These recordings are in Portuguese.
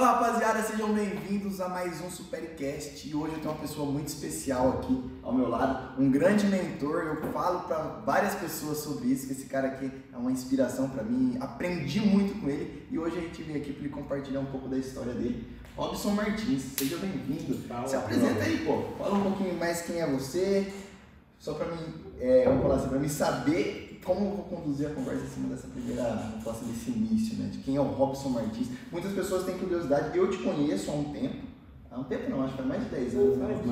Fala, rapaziada, sejam bem-vindos a mais um Supercast. E hoje eu tenho uma pessoa muito especial aqui ao meu lado, um grande mentor. Eu falo para várias pessoas sobre isso, que esse cara aqui é uma inspiração para mim, aprendi muito com ele. E hoje a gente veio aqui para ele compartilhar um pouco da história dele. Robson Martins, seja bem-vindo. Se apresenta aí, pô. Fala um pouquinho mais quem é você, só para mim, vamos falar assim, para mim saber como eu vou conduzir a conversa em cima dessa desse início, né? De quem é o Robson Martins. Muitas pessoas têm curiosidade. Eu te conheço há um tempo. Há um tempo não, acho que faz mais de 10 anos.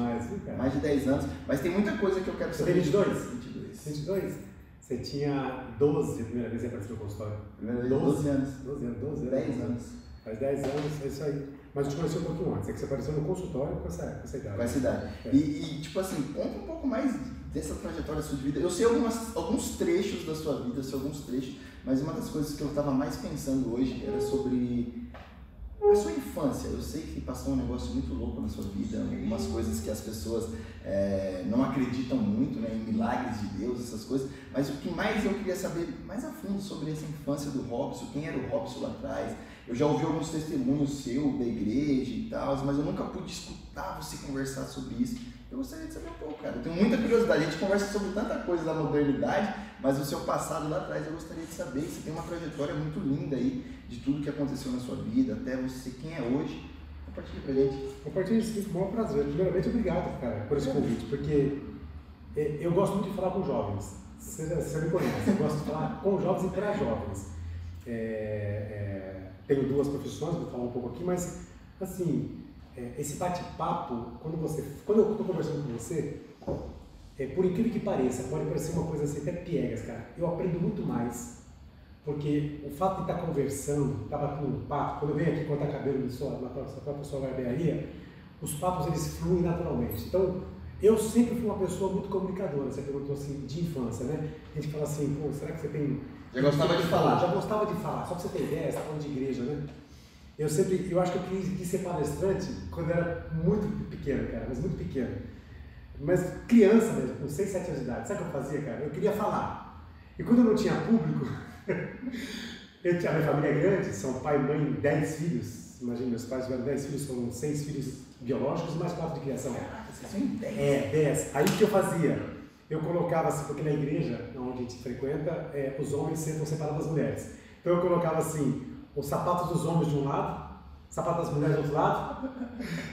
Mais de 10 anos. Mas tem muita coisa que eu quero saber. Você tem 22? Você tinha 12 a primeira vez que apareceu no consultório. Primeira vez, 12 anos. 10 anos. Faz 10 anos, é isso aí. Mas a gente conheceu um pouquinho antes. É que você apareceu no consultório com essa idade. Com essa idade. É. E tipo assim, conta um pouco mais dessa trajetória da sua vida. Eu sei alguns trechos da sua vida, mas uma das coisas que eu estava mais pensando hoje era sobre a sua infância. Eu sei que passou um negócio muito louco na sua vida, algumas coisas que as pessoas não acreditam muito, né, em milagres de Deus, essas coisas, mas o que mais eu queria saber mais a fundo sobre essa infância do Robson, quem era o Robson lá atrás. Eu já ouvi alguns testemunhos seus da igreja e tal, mas eu nunca pude escutar você conversar sobre isso. Eu gostaria de saber um pouco, cara. Eu tenho muita curiosidade. A gente conversa sobre tanta coisa da modernidade, mas o seu passado lá atrás eu gostaria de saber. Você tem uma trajetória muito linda aí, de tudo que aconteceu na sua vida, até você, quem é hoje. Compartilha pra gente. Compartilha isso, é um bom prazer. Primeiramente, obrigado, cara, por esse convite, porque eu gosto muito de falar com jovens. Você me conhece, eu gosto de falar com jovens e para jovens. Tenho duas profissões, vou falar um pouco aqui, mas assim, esse bate-papo, quando eu estou conversando com você, por incrível que pareça, pode parecer uma coisa assim, até piegas, cara, eu aprendo muito mais, porque o fato de estar conversando, estar batendo um papo, quando eu venho aqui cortar cabelo na sua barbearia, os papos eles fluem naturalmente. Então, eu sempre fui uma pessoa muito comunicadora, você perguntou assim, de infância, né? A gente fala assim, pô, será que você tem... Já gostava de falar. Já gostava de falar, só que você tem ideia, você está falando de igreja, né? Eu acho que eu quis ser palestrante quando era muito pequeno, cara, mas muito pequeno. Mas criança mesmo, com 6, 7 anos de idade, sabe o que eu fazia, cara? Eu queria falar. E quando eu não tinha público, a minha família é grande, são pai, mãe, 10 filhos. Imagina, meus pais tiveram 10 filhos, foram 6 filhos biológicos e mais 4 de criação. Caraca, vocês são 10? É, 10. Aí o que eu fazia? Eu colocava assim, porque na igreja, onde a gente frequenta, os homens sempre separados das mulheres. Então eu colocava assim, os sapatos dos homens de um lado, os sapatos das mulheres do outro lado,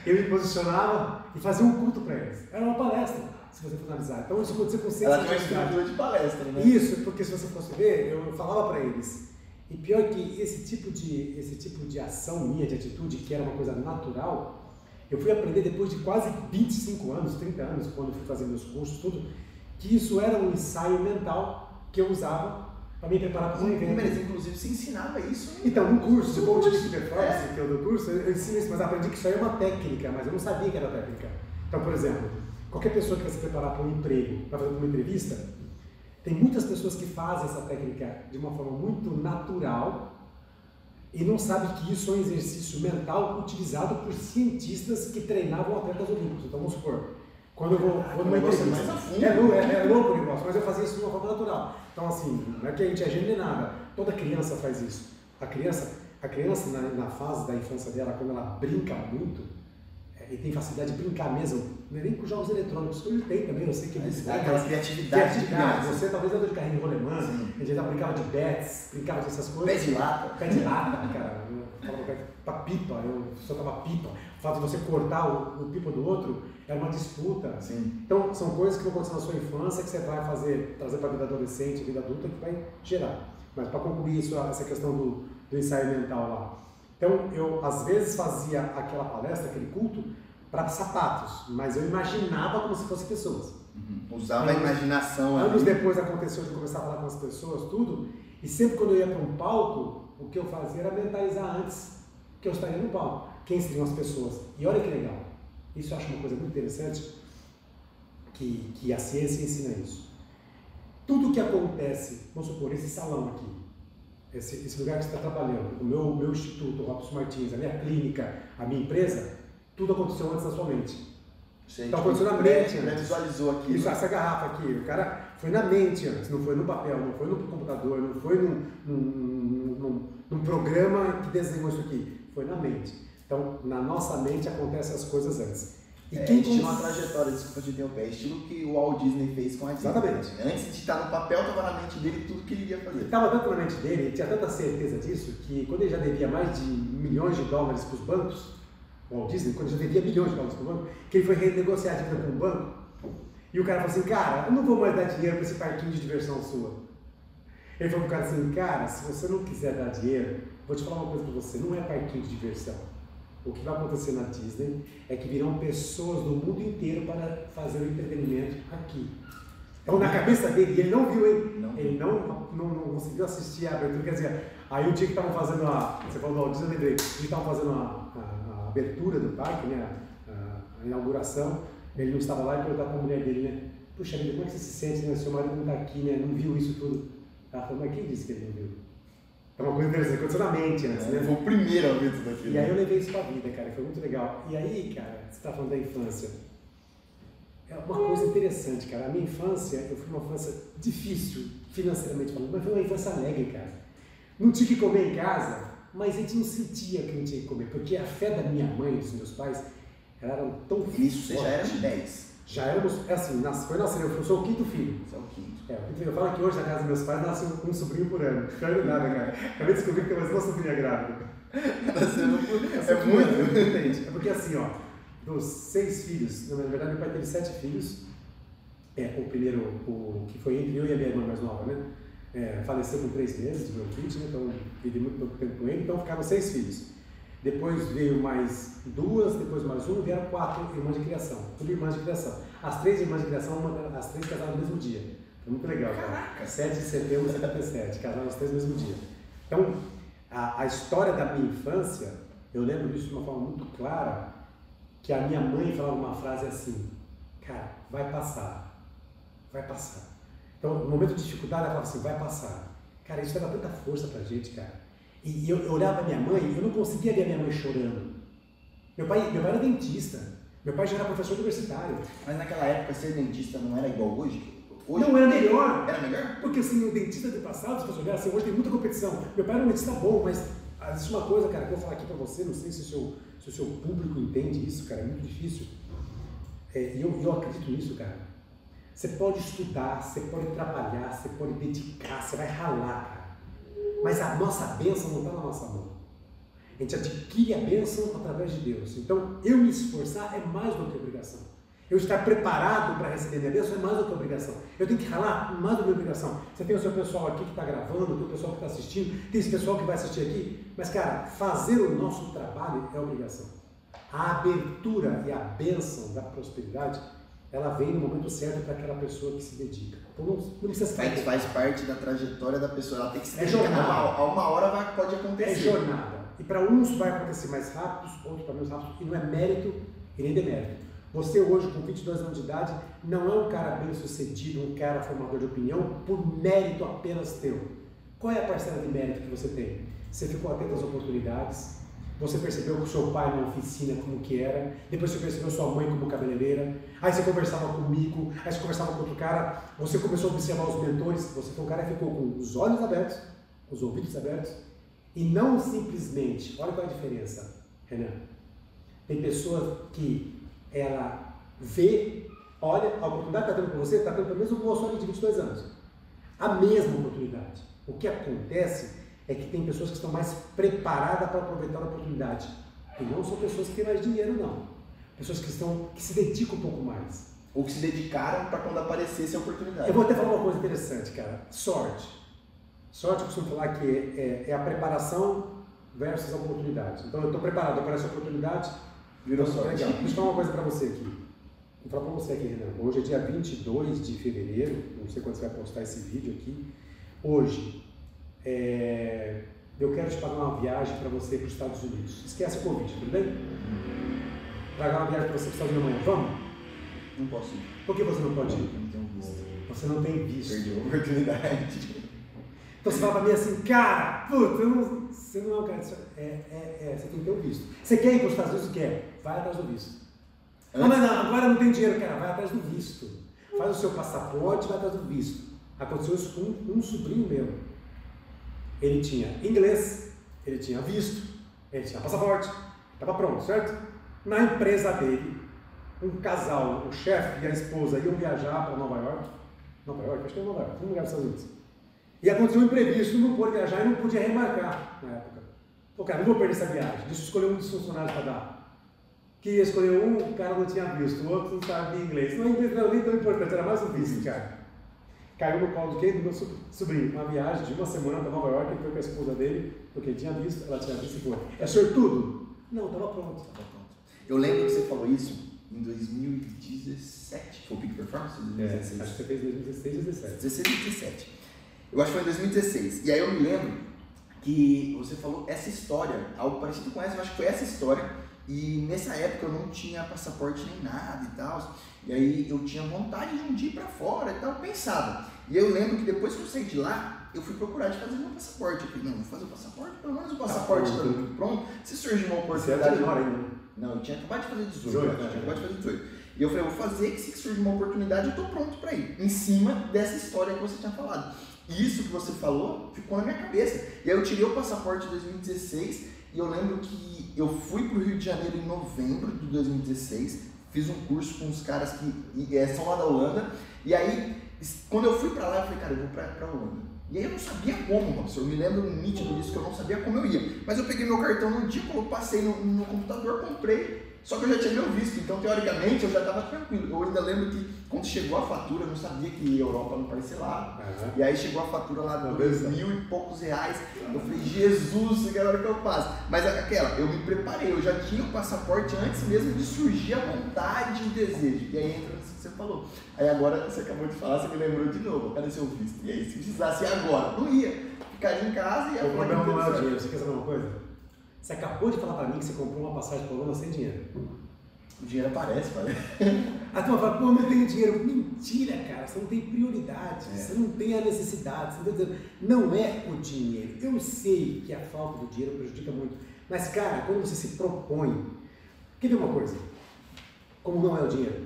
eu me posicionava e fazia um culto para eles. Era uma palestra, se você for analisar. Então isso aconteceu com 6 anos de idade. Ela tinha uma estrutura de palestra, né? Isso, porque se você fosse ver, eu falava para eles. E pior que esse tipo de ação minha, de atitude, que era uma coisa natural, eu fui aprender depois de quase 25 anos, 30 anos, quando eu fui fazer meus cursos, tudo, que isso era um ensaio mental que eu usava para me preparar para um evento. Mas inclusive você ensinava isso? Hein? Então, no curso, o coaching de performance que eu dou curso, eu ensino isso, mas aprendi que isso aí é uma técnica, mas eu não sabia que era técnica. Então, por exemplo, qualquer pessoa que vai se preparar para um emprego, para fazer uma entrevista, tem muitas pessoas que fazem essa técnica de uma forma muito natural e não sabem que isso é um exercício mental utilizado por cientistas que treinavam atletas olímpicos. Então, vamos supor, quando eu vou numa entrevista, é louco o negócio, mas eu fazia isso de uma forma natural. Então assim, não é que a gente é gênio nem nada, toda criança faz isso. A criança na fase da infância dela, quando ela brinca muito, e tem facilidade de brincar mesmo, não é nem com jogos eletrônicos, que ele tem também, eu sei que... Mas, aquela criatividade. Você talvez andou de carrinho rolemã, a gente já brincava de bets, brincava dessas coisas. Pé de lata, cara, para pipa, eu soltava pipa. O fato de você cortar o pipa do outro era uma disputa. Sim. Então, são coisas que vão acontecer na sua infância que você vai trazer para a vida adolescente, vida adulta, que vai gerar. Mas para concluir isso, essa questão do ensaio mental lá. Então, eu às vezes fazia aquela palestra, aquele culto, para sapatos, mas eu imaginava como se fossem pessoas. Uhum. Usava a imaginação. Anos depois aconteceu de começar a falar com as pessoas, tudo, e sempre quando eu ia para um palco, o que eu fazia era mentalizar antes que eu estaria no palco, quem seriam as pessoas. E olha que legal, isso eu acho uma coisa muito interessante, que a ciência ensina isso. Tudo que acontece, vamos supor, esse salão aqui, esse lugar que você está trabalhando, o meu instituto, o Robson Martins, a minha clínica, a minha empresa, tudo aconteceu antes na sua mente. Gente, então aconteceu na mente antes. Visualizou aqui. Isso, né? Essa garrafa aqui, o cara foi na mente antes, não foi no papel, não foi no computador, não foi num programa que desenhou isso aqui, foi na mente. Então, na nossa mente, acontecem as coisas antes. E quem continua a trajetória, desculpa te interromper, é estilo que o Walt Disney fez com a Disney. Exatamente. Antes de estar no papel, estava na mente dele tudo que ele iria fazer. Estava tanto na mente dele, ele tinha tanta certeza disso, que quando ele já devia mais de milhões de dólares para os bancos, o Walt Disney, quando ele já devia milhões de dólares para o banco, que ele foi renegociar a dívida com o banco, e o cara falou assim, cara, eu não vou mais dar dinheiro para esse parquinho de diversão sua. Ele falou para o cara assim, cara, se você não quiser dar dinheiro, vou te falar uma coisa para você, não é parquinho de diversão. O que vai acontecer na Disney é que virão pessoas do mundo inteiro para fazer o entretenimento aqui. Então, na cabeça dele, ele não viu, ele não conseguiu assistir a abertura. Quer dizer, aí o dia que estavam fazendo a... Você falou do Walt Disney, o dia que estavam fazendo a abertura do parque, né, a inauguração, ele não estava lá e perguntou para a mulher dele, né? Puxa vida, como é que você se sente, né? Seu marido não está aqui, né? Não viu isso tudo. Ela falou, mas quem disse que ele não viu? É uma coisa interessante, aconteceu na mente antes, né? Foi o primeiro evento daquilo. E aí eu levei isso pra vida, cara, foi muito legal. E aí, cara, você tá falando da infância. É uma coisa interessante, cara. A minha infância, eu fui uma infância difícil, financeiramente falando, mas foi uma infância alegre, cara. Não tinha o que comer em casa, mas a gente não sentia que não tinha que comer, porque a fé da minha mãe e dos meus pais eram tão fortes. Isso, você já era de 10. Já éramos, assim, foi nascer, eu sou o quinto filho. Você é o quinto. Eu falo que hoje na casa dos meus pais nasce um sobrinho por ano. Não é nada, cara. Acabei de descobrir que tem mais uma sobrinha grávida. É muito, entende? É porque assim, ó, dos 6 filhos, na verdade meu pai teve 7 filhos. O primeiro, o que foi entre eu e a minha irmã mais nova, né? Faleceu com 3 meses, do meu kit, né? Então vivi muito pouco tempo com ele, então ficaram 6 filhos. Depois veio mais 2, depois mais 1, vieram 4 irmãs de criação. Tudo irmãs de criação. As 3 irmãs de criação, as 3 casaram no mesmo dia. Foi muito legal, cara. 7 de setembro de 77, casaram as 3 no mesmo dia. Então, a história da minha infância, eu lembro disso de uma forma muito clara, que a minha mãe falava uma frase assim, cara, vai passar, vai passar. Então, no momento de dificuldade, ela falava assim, vai passar. Cara, isso dava tanta força pra gente, cara. E eu olhava pra minha mãe, eu não conseguia ver a minha mãe chorando. Meu pai era dentista, meu pai já era professor universitário. Mas naquela época ser dentista não era igual hoje? Não, era melhor. Era melhor? Porque assim, o dentista do passado, se você olhar assim, hoje tem muita competição. Meu pai era um dentista bom, mas existe uma coisa, cara, que eu vou falar aqui pra você, não sei se o seu público entende isso, cara, é muito difícil. E eu acredito nisso, cara. Você pode estudar, você pode trabalhar, você pode dedicar, você vai ralar, cara. Mas a nossa bênção não está na nossa mão. A gente adquire a bênção através de Deus. Então, eu me esforçar é mais do que obrigação. Eu estar preparado para receber minha bênção é mais do que obrigação. Eu tenho que ralar mais do que obrigação. Você tem o seu pessoal aqui que está gravando, tem o pessoal que está assistindo, tem esse pessoal que vai assistir aqui. Mas, cara, fazer o nosso trabalho é obrigação. A abertura e a bênção da prosperidade, ela vem no momento certo para aquela pessoa que se dedica. Então, não precisa saber. Mas faz parte da trajetória da pessoa, ela tem que se dedicar. A uma hora pode acontecer. É jornada. E para uns vai acontecer mais rápido, outros para menos rápido, e não é mérito e nem demérito. Você hoje, com 22 anos de idade, não é um cara bem sucedido, um cara formador de opinião, por mérito apenas teu. Qual é a parcela de mérito que você tem? Você ficou atento às oportunidades, você percebeu que seu pai na oficina como que era, depois você percebeu sua mãe como cabeleireira, aí você conversava comigo, aí você conversava com outro cara, você começou a observar os mentores, você foi um cara que ficou com os olhos abertos, os ouvidos abertos, e não simplesmente, olha qual é a diferença, Renan, tem pessoa que ela vê, olha, a oportunidade está tendo com você, está tendo pelo menos um moço ali de 22 anos, a mesma oportunidade. O que acontece é que tem pessoas que estão mais preparadas para aproveitar a oportunidade. E não são pessoas que têm mais dinheiro, não. Pessoas que se dedicam um pouco mais. Ou que se dedicaram para quando aparecesse a oportunidade. Eu vou até falar uma coisa interessante, cara. Sorte. Sorte, eu costumo falar que é a preparação versus a oportunidade. Então, eu estou preparado, aparece a oportunidade. Virou sorte. Deixa eu falar uma coisa para você aqui. Vou falar para você aqui, Renan. Hoje é dia 22 de fevereiro. Não sei quando você vai postar esse vídeo aqui. Hoje... eu quero te pagar uma viagem para você para os Estados Unidos. Esquece o convite, tudo bem? Pagar uma viagem para você para os Estados Unidos amanhã, vamos? Não posso ir. Por que você não pode ir? Você não tem visto. Perdi a oportunidade. Então você fala para mim assim, cara, puta, você não é um cara, você tem que ter um visto. Você quer ir para os Estados Unidos? Quer? Vai atrás do visto. Não, mas não, agora não tem dinheiro, cara, vai atrás do visto. Faz o seu passaporte, vai atrás do visto. Aconteceu isso com um sobrinho meu. Ele tinha inglês, ele tinha visto, ele tinha passaporte, Estava pronto, certo? Na empresa dele, um casal, o chefe e a esposa iam viajar para Nova York. Nova York? Acho que é Nova York, um lugar dos Estados Unidos. E aconteceu um imprevisto, não pôde viajar e não podia remarcar na época. Pô, cara, não vou perder essa viagem, deixa eu escolher um dos funcionários para dar. Que escolheu um, o cara não tinha visto, o outro não sabia inglês. Não, inglês não era nem tão importante, era mais um visto, cara. Caiu no colo de quem? Do meu sobrinho. Uma viagem de uma semana para Nova York, ele foi com a esposa dele, porque ele tinha visto, ela tinha visto e foi. É sortudo? Não, estava pronto. Estava pronto. Eu lembro que você falou isso em 2017. Foi o Peak Performance? 2016. É, acho que você fez 2016 e 2017. 16 e 17. Eu acho que foi em 2016. E aí eu me lembro que você falou essa história, algo parecido com essa, eu acho que foi essa história. E nessa época eu não tinha passaporte nem nada e tal. E aí eu tinha vontade de um dia ir pra fora e tal, pensava. E eu lembro que depois que eu saí de lá, eu fui procurar de fazer meu passaporte. Eu falei, não, vou fazer o passaporte, pelo menos o passaporte tá pronto. Se surgir uma oportunidade... Não, eu tinha acabado de fazer 18. E eu falei, eu vou fazer, que se surgir uma oportunidade, eu tô pronto pra ir. Em cima dessa história que você tinha falado. E isso que você falou ficou na minha cabeça. E aí eu tirei o passaporte em 2016 e eu lembro que eu fui pro Rio de Janeiro em novembro de 2016. Fiz um curso com uns caras que são lá da Holanda. E aí, quando eu fui pra lá, eu falei, cara, eu vou pra Holanda. E aí eu não sabia como, nossa, eu me lembro nítido disso, que eu não sabia como eu ia. Mas eu peguei meu cartão no dia, eu passei no computador, comprei. Só que eu já tinha meu visto, então teoricamente eu já estava tranquilo. Eu ainda lembro que quando chegou a fatura, eu não sabia que Europa não parcelava. Uhum. E aí chegou a fatura lá de 2.000 e poucos reais. Uhum. Eu falei, Jesus, que hora que eu faço? Mas aquela, eu me preparei, eu já tinha o passaporte antes mesmo de surgir a vontade e o desejo. E aí entra isso que você falou. Aí agora você acabou de falar, você me lembrou de novo, cadê seu visto? E aí se precisasse agora, não ia. Ficaria em casa e... O problema não é o dinheiro, você quer saber uma coisa? Você acabou de falar pra mim que você comprou uma passagem pra Colônia sem dinheiro. O dinheiro aparece, parece. A turma fala, pô, eu não tenho dinheiro. Mentira, cara, você não tem prioridade, você não tem a necessidade, você não tem... Não é o dinheiro. Eu sei que a falta do dinheiro prejudica muito. Mas, cara, quando você se propõe... Quer ver uma coisa? Como não é o dinheiro?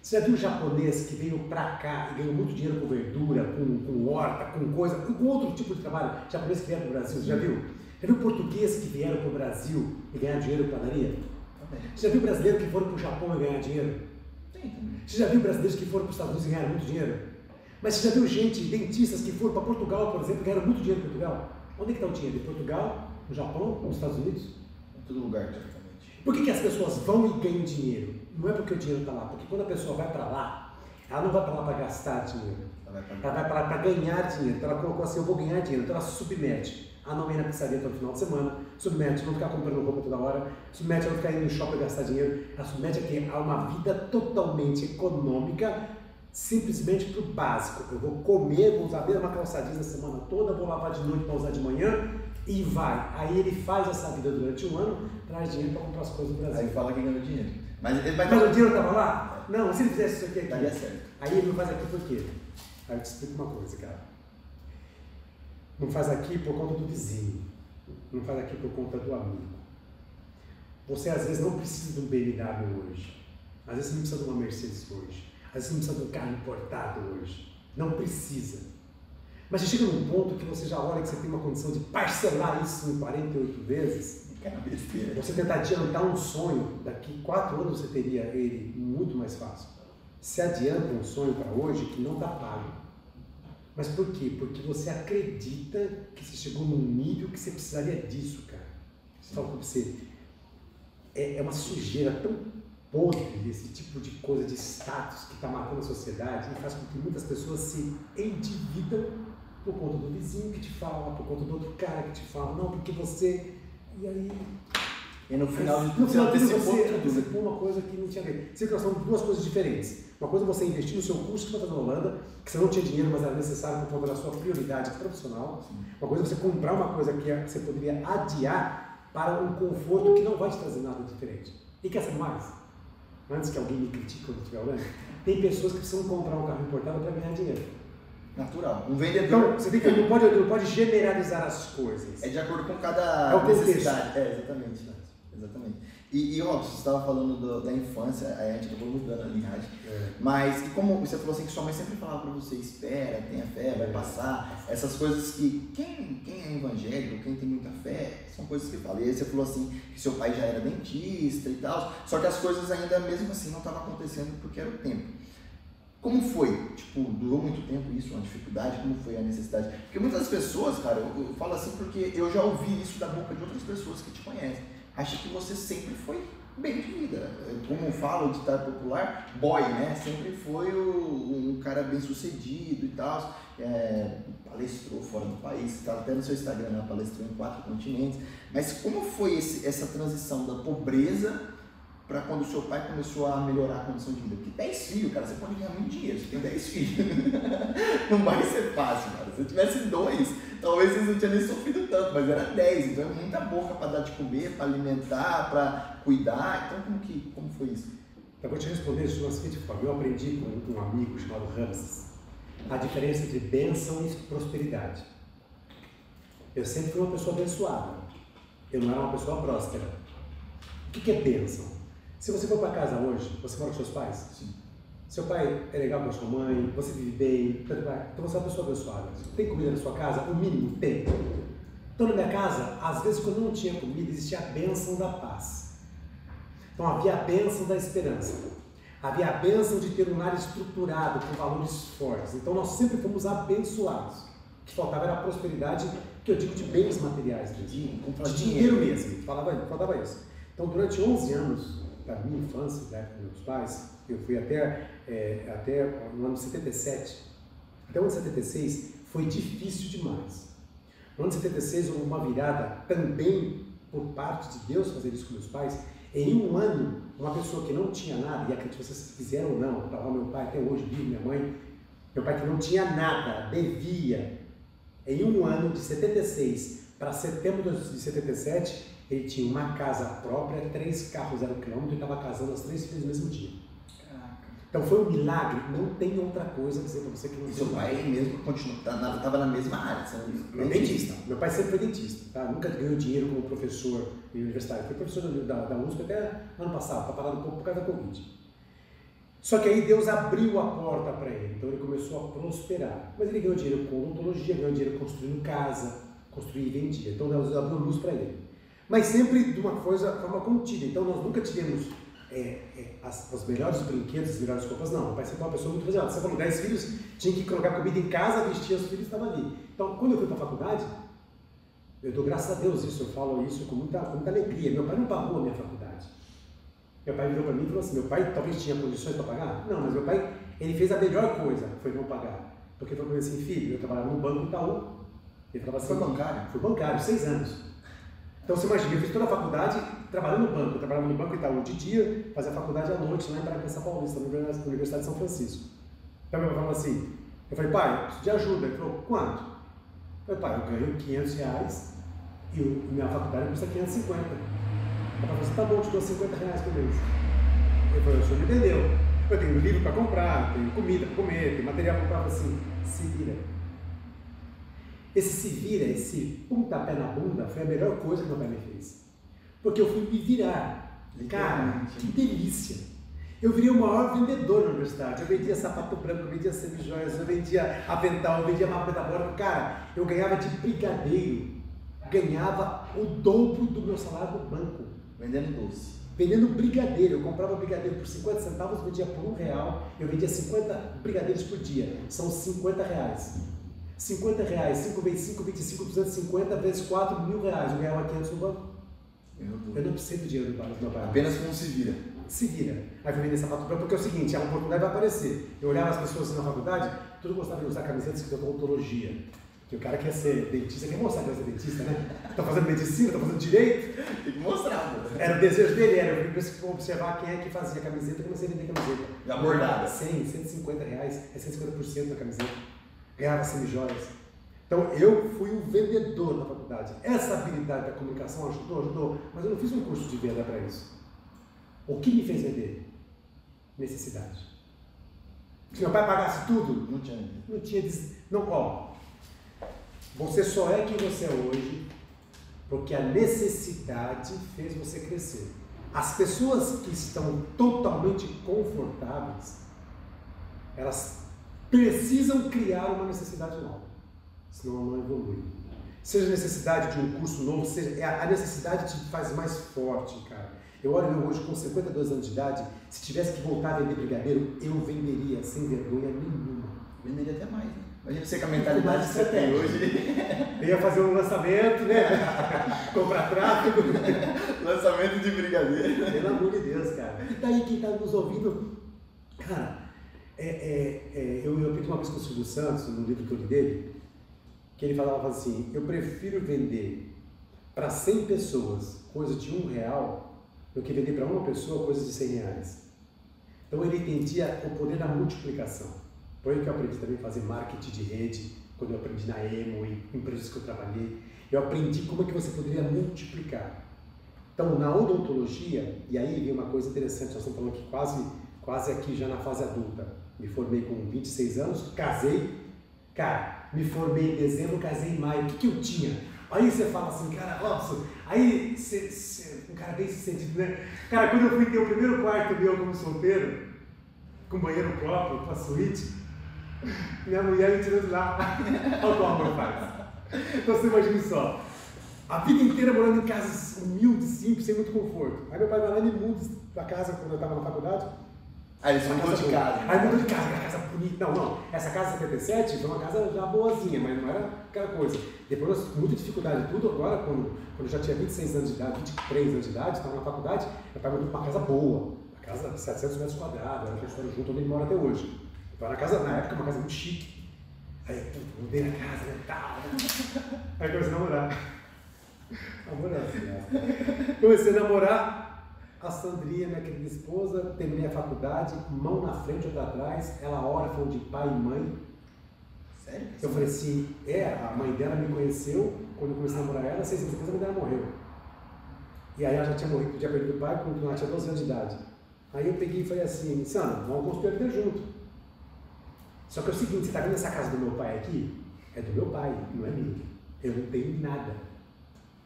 Você já viu um japonês que veio pra cá e ganhou muito dinheiro com verdura, com horta, com coisa, com outro tipo de trabalho? Japonês que veio pro Brasil, você já viu? Já viu português que vieram para o Brasil e ganhar dinheiro em padaria? Também. Você já viu brasileiro que foram para o Japão e ganhar dinheiro? Tem também. Você já viu brasileiros que foram para os Estados Unidos e ganharam muito dinheiro? Mas você já viu gente, dentistas que foram para Portugal, por exemplo, e ganharam muito dinheiro em Portugal? Onde é que está o dinheiro? Em Portugal, no Japão, nos Estados Unidos? Em todo lugar, praticamente. Por que as pessoas vão e ganham dinheiro? Não é porque o dinheiro está lá, porque quando a pessoa vai para lá, ela não vai para lá para gastar dinheiro. Ela vai para lá para ganhar dinheiro. Então ela colocou assim, eu vou ganhar dinheiro, então ela se submete. A não ir na pizzaria todo final de semana, submete, não ficar comprando roupa toda hora, submete a não ficar indo no shopping e gastar dinheiro, ela submete aqui a uma vida totalmente econômica, simplesmente pro básico. Eu vou comer, vou usar a mesma calça jeans na semana toda, vou lavar de noite para usar de manhã e vai. Aí ele faz essa vida durante um ano, traz dinheiro para comprar as coisas do Brasil. Aí fala que ganhou dinheiro. Mas o dinheiro estava lá? Não, se ele fizesse isso aqui, daria certo. Aí ele não faz aqui por quê? Aí eu te explico uma coisa, cara. Não faz aqui por conta do vizinho, não faz aqui por conta do amigo. Você às vezes não precisa de um BMW hoje, às vezes você não precisa de uma Mercedes hoje, às vezes você não precisa de um carro importado hoje, não precisa. Mas já chega num ponto que você já olha que você tem uma condição de parcelar isso em 48 vezes, você tentar adiantar um sonho, daqui 4 anos você teria ele muito mais fácil. Se adianta um sonho para hoje que não está pago. Mas por quê? Porque você acredita que você chegou num nível que você precisaria disso, cara. Você fala pra você, é uma sujeira tão podre esse tipo de coisa de status que está matando a sociedade e faz com que muitas pessoas se endividam por conta do vizinho que te fala, por conta do outro cara que te fala, não, porque você... E aí... E no final de tudo você antecipou uma coisa que não tinha a ver. Você são duas coisas diferentes. Uma coisa é você investir no seu curso que você está na Holanda, que você não tinha dinheiro, mas era necessário por conta da sua prioridade profissional. Sim. Uma coisa é você comprar uma coisa que você poderia adiar para um conforto que não vai te trazer nada diferente. E quer saber mais? Antes que alguém me critique quando estiver olhando, tem pessoas que precisam comprar um carro importado para ganhar dinheiro. Natural, um vendedor. Então, você tem que, não pode generalizar as coisas. É de acordo com cada necessidade. É, exatamente. Exatamente. E Robson, você estava falando da infância, aí a gente acabou mudando a linhagem. É. Mas, e como você falou assim, que sua mãe sempre falava pra você, espera, tenha fé, vai passar. Essas coisas que quem é evangélico, quem tem muita fé, são coisas que fala. E aí você falou assim, que seu pai já era dentista e tal, só que as coisas ainda, mesmo assim, não estavam acontecendo porque era o tempo. Como foi? Tipo, durou muito tempo isso, uma dificuldade? Como foi a necessidade? Porque muitas pessoas, cara, eu falo assim porque eu já ouvi isso da boca de outras pessoas que te conhecem. Acha que você sempre foi bem de vida. Como fala o ditado popular, boy, né? Sempre foi um cara bem sucedido e tal. Palestrou fora do país, tá até no seu Instagram, né? Palestrou em 4 continentes. Mas como foi essa transição da pobreza para quando o seu pai começou a melhorar a condição de vida? Porque 10 filhos, cara, você pode ganhar muito dinheiro, você tem 10 filhos. Não vai ser fácil, cara. Se eu tivesse 2, talvez vocês não tinham nem sofrido tanto, mas era 10, então é muita boca para dar de comer, para alimentar, para cuidar. Então como foi isso? Eu vou te responder isso da seguinte forma. Eu aprendi com um amigo chamado Ramses a diferença entre bênção e prosperidade. Eu sempre fui uma pessoa abençoada, eu não era uma pessoa próspera. O que é bênção? Se você for para casa hoje, você mora com seus pais? Sim. Seu pai é legal com a sua mãe, você vive bem, então você é uma pessoa abençoada. Tem comida na sua casa? O mínimo tem. Então na minha casa, às vezes quando não tinha comida, existia a bênção da paz. Então havia a bênção da esperança. Havia a bênção de ter um lar estruturado, com valores fortes. Então nós sempre fomos abençoados. O que faltava era a prosperidade, que eu digo de bens materiais, de dinheiro mesmo. Faltava isso. Então durante 11 anos, da minha infância, da época dos meus pais, eu fui até no ano 77, até o ano 76 foi difícil demais. No ano 76 houve uma virada também por parte de Deus fazer isso com meus pais. Em um ano, uma pessoa que não tinha nada, e acredito que vocês quiseram ou não, estava meu pai até hoje, vivo, minha mãe, meu pai que não tinha nada, devia. Em um ano, de 76 para setembro de 77, ele tinha uma casa própria, 3 carros 0 quilômetro e estava casando as 3 filhas no mesmo dia. Caraca. Então foi um milagre, não tem outra coisa a dizer para você que não. E seu pai mesmo estava na mesma área, você não é dentista. Meu pai sempre foi dentista, tá? Nunca ganhou dinheiro como professor universitário. Foi professor da USP até ano passado, está parado um pouco por causa da Covid. Só que aí Deus abriu a porta para ele, então ele começou a prosperar. Mas ele ganhou dinheiro com odontologia, ganhou dinheiro construindo casa, construir e vendia. Então Deus abriu luz para ele. Mas sempre de uma forma contida. Então nós nunca tivemos os melhores brinquedos, as melhores roupas, não. O pai sempre foi uma pessoa muito reservada. Você falou 10 filhos, tinha que colocar comida em casa, vestir os filhos, estava ali. Então quando eu fui para a faculdade, eu dou graças a Deus isso, eu falo isso com muita alegria. Meu pai não pagou a minha faculdade. Meu pai virou para mim e falou assim, meu pai talvez tinha condições para pagar? Não, mas meu pai, ele fez a melhor coisa, foi não pagar. Porque ele falou assim, filho, eu trabalhava no banco Itaú. Ele falava assim, foi bancário? Fui bancário, 6 anos. Então você imagina, eu fiz toda a faculdade trabalhando no banco. Eu trabalhava no banco Itaú de dia, fazia a faculdade à noite lá em Bragança Paulista, na Universidade de São Francisco. Então meu pai falou assim, eu falei, pai, eu preciso de ajuda. Ele falou, quanto? Eu falei, pai, eu ganho R$500 e minha faculdade custa R$550. Meu pai falou assim, tá bom, eu te dou R$50 por mês. Eu falei, o senhor me entendeu. Eu tenho livro para comprar, tenho comida para comer, tenho material para comprar, assim, se vira. Esse se vira, esse pontapé na bunda, foi a melhor coisa que meu pai me fez. Porque eu fui me virar. Cara, que delícia! Eu virei o maior vendedor na universidade. Eu vendia sapato branco, eu vendia semijoias, eu vendia avental, eu vendia mapa metabólico. Cara, eu ganhava de brigadeiro. Ganhava o dobro do meu salário no banco. Vendendo doce. Vendendo brigadeiro. Eu comprava brigadeiro por 50 centavos, vendia por R$1. Eu vendia 50 brigadeiros por dia. São R$50. R$50, 5 vezes 5, 25, 250 vezes 4, R$1.000. Eu ganhava 500 no banco. Eu não preciso de dinheiro para meu pai. Apenas como se vira. Se vira. Aí fui vender sapato branco porque é o seguinte, a oportunidade vai aparecer. Eu olhava as pessoas assim, na faculdade, tudo gostava de usar camisetas de odontologia. Porque o cara quer ser dentista, quer mostrar que vai ser dentista, né? Tá fazendo medicina, tá fazendo direito. Tem que mostrar. Era o desejo dele, era observar quem é que fazia camiseta e comecei a vender camiseta. Já bordada. 100, R$150, é 150% da camiseta. Ganhava semijoias. Então eu fui um vendedor na faculdade. Essa habilidade da comunicação ajudou, mas eu não fiz um curso de venda para isso. O que me fez vender? Necessidade. Se meu pai pagasse tudo, não tinha. Não, ó, você só é quem você é hoje porque a necessidade fez você crescer. As pessoas que estão totalmente confortáveis, elas precisam criar uma necessidade nova, senão ela não evolui. Seja a necessidade de um curso novo, seja a necessidade te faz mais forte, cara. Eu olho hoje com 52 anos de idade, se tivesse que voltar a vender brigadeiro, eu venderia sem vergonha nenhuma. Venderia até mais, né? Imagina você com a mentalidade que você tem hoje. Eu ia fazer um lançamento, né? Comprar tráfego. Lançamento de brigadeiro. Pelo amor de Deus, cara. E daí quem tá nos ouvindo, cara, eu pedi uma vez com o Silvio Santos, no livro que eu li dele, que ele falava assim, eu prefiro vender para 100 pessoas coisa de R$1 do que vender para uma pessoa coisa de R$100. Então ele entendia o poder da multiplicação. Foi o que eu aprendi também, fazer marketing de rede, quando eu aprendi na Emo, em empresas que eu trabalhei. Eu aprendi como é que você poderia multiplicar. Então, na odontologia, e aí vem uma coisa interessante, nós estamos falando que quase aqui já na fase adulta. Me formei com 26 anos, casei. Cara, me formei em dezembro, casei em maio. O que eu tinha? Aí você fala assim, cara, Robson, aí um cara bem sucedido, né? Cara, quando eu fui ter o primeiro quarto meu como solteiro, com banheiro próprio, com a suíte, minha mulher me tirou de lá. Olha o que o amor faz. Então você imagina só. A vida inteira morando em casas humildes, simples, sem muito conforto. Aí meu pai vai lá e me muda da casa quando eu estava na faculdade. Aí ele mudou de casa. Aí mudou de casa, aquela casa bonita. Não. Essa casa 77 foi uma casa já boazinha, mas não era aquela coisa. Depois, com muita dificuldade tudo, agora, quando eu já tinha 26 anos de idade, 23 anos de idade, estava na faculdade, meu pai mudou para uma casa boa. Uma casa de 700 metros quadrados, era que eles foram junto onde ele mora até hoje. Na casa, na época, uma casa muito chique. Aí, puta, mudei na casa, né, tal. Aí comecei a namorar. Comecei a namorar a Sandrinha, minha querida esposa, terminei a faculdade, mão na frente, outra atrás, ela órfã de pai e mãe. Sério? Eu falei assim, a mãe dela me conheceu, quando eu comecei a namorar ela, 6 anos depois a mãe dela morreu. E aí ela já tinha morrido, tinha perdido o pai, quando ela tinha 12 anos de idade. Aí eu peguei e falei assim, Sandra, vamos construir a vida junto. Só que é o seguinte, você tá vendo essa casa do meu pai aqui? É do meu pai, não é minha. Eu não tenho nada.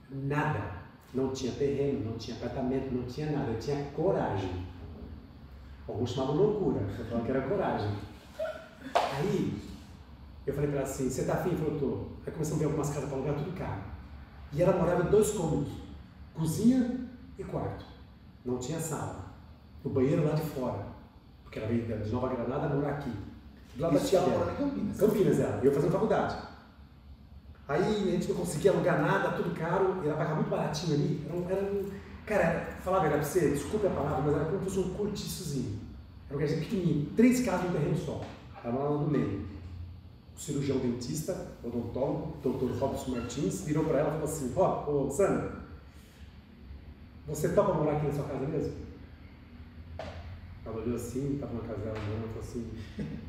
Nada. Não tinha terreno, não tinha apartamento, não tinha nada. Eu tinha coragem. Alguns chamavam loucura, eu falava que era coragem. Aí, eu falei pra ela assim, você tá afim? Ele falou, tô. Aí começamos a ver algumas casas pra alugar, tudo caro. E ela morava em 2 cômodos. Cozinha e quarto. Não tinha sala. O banheiro lá de fora. Porque ela veio de Nova Granada morar aqui. Lá da tia dela. Campinas ela. Eu fazendo faculdade. Aí a gente não conseguia alugar nada, tudo caro. E ela pagava muito baratinho ali. Cara, falar a verdade pra você, desculpe a palavra, mas era como se fosse um cortiçozinho. Era um lugar pequenininho. 3 casas num terreno só. Ela morava lá no meio. O cirurgião dentista, odontólogo, Dr. Robson Martins, virou pra ela e falou assim, ô Sandra, você topa morar aqui na sua casa mesmo? Ela olhou assim, tava na casa dela, ela falou assim...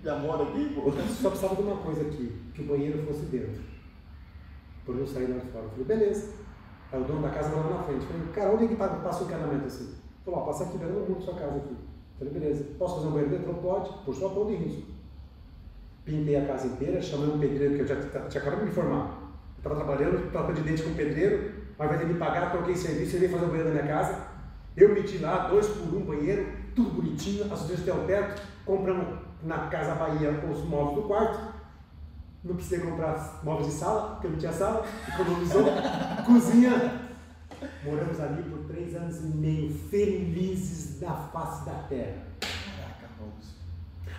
Já mora aqui, pô? Só precisava de uma coisa aqui, que o banheiro fosse dentro. Por eu sair lá de fora. Eu falei, beleza. Aí o dono da casa morava na frente. Eu falei, cara, onde é que passa o encanamento assim? Ele falou, ó, passa aqui, dentro do mundo da sua casa aqui. Eu falei, beleza. Posso fazer um banheiro dentro? Não pode, por sua ponta de risco. Pintei a casa inteira, chamei um pedreiro, que eu já tinha acabado de me formar. Eu tava trabalhando, troca de dente com o pedreiro, mas vai ter que me pagar, troquei serviço, ele veio fazer o banheiro da minha casa. Eu meti lá, 2 por 1 banheiro, tudo bonitinho, as coisas até o teto, compramos na Casa Bahia os móveis do quarto. Não precisei comprar móveis de sala, porque eu não tinha sala, economizou, cozinha. Moramos ali por 3 anos e meio, felizes da face da terra. Caraca, Robson.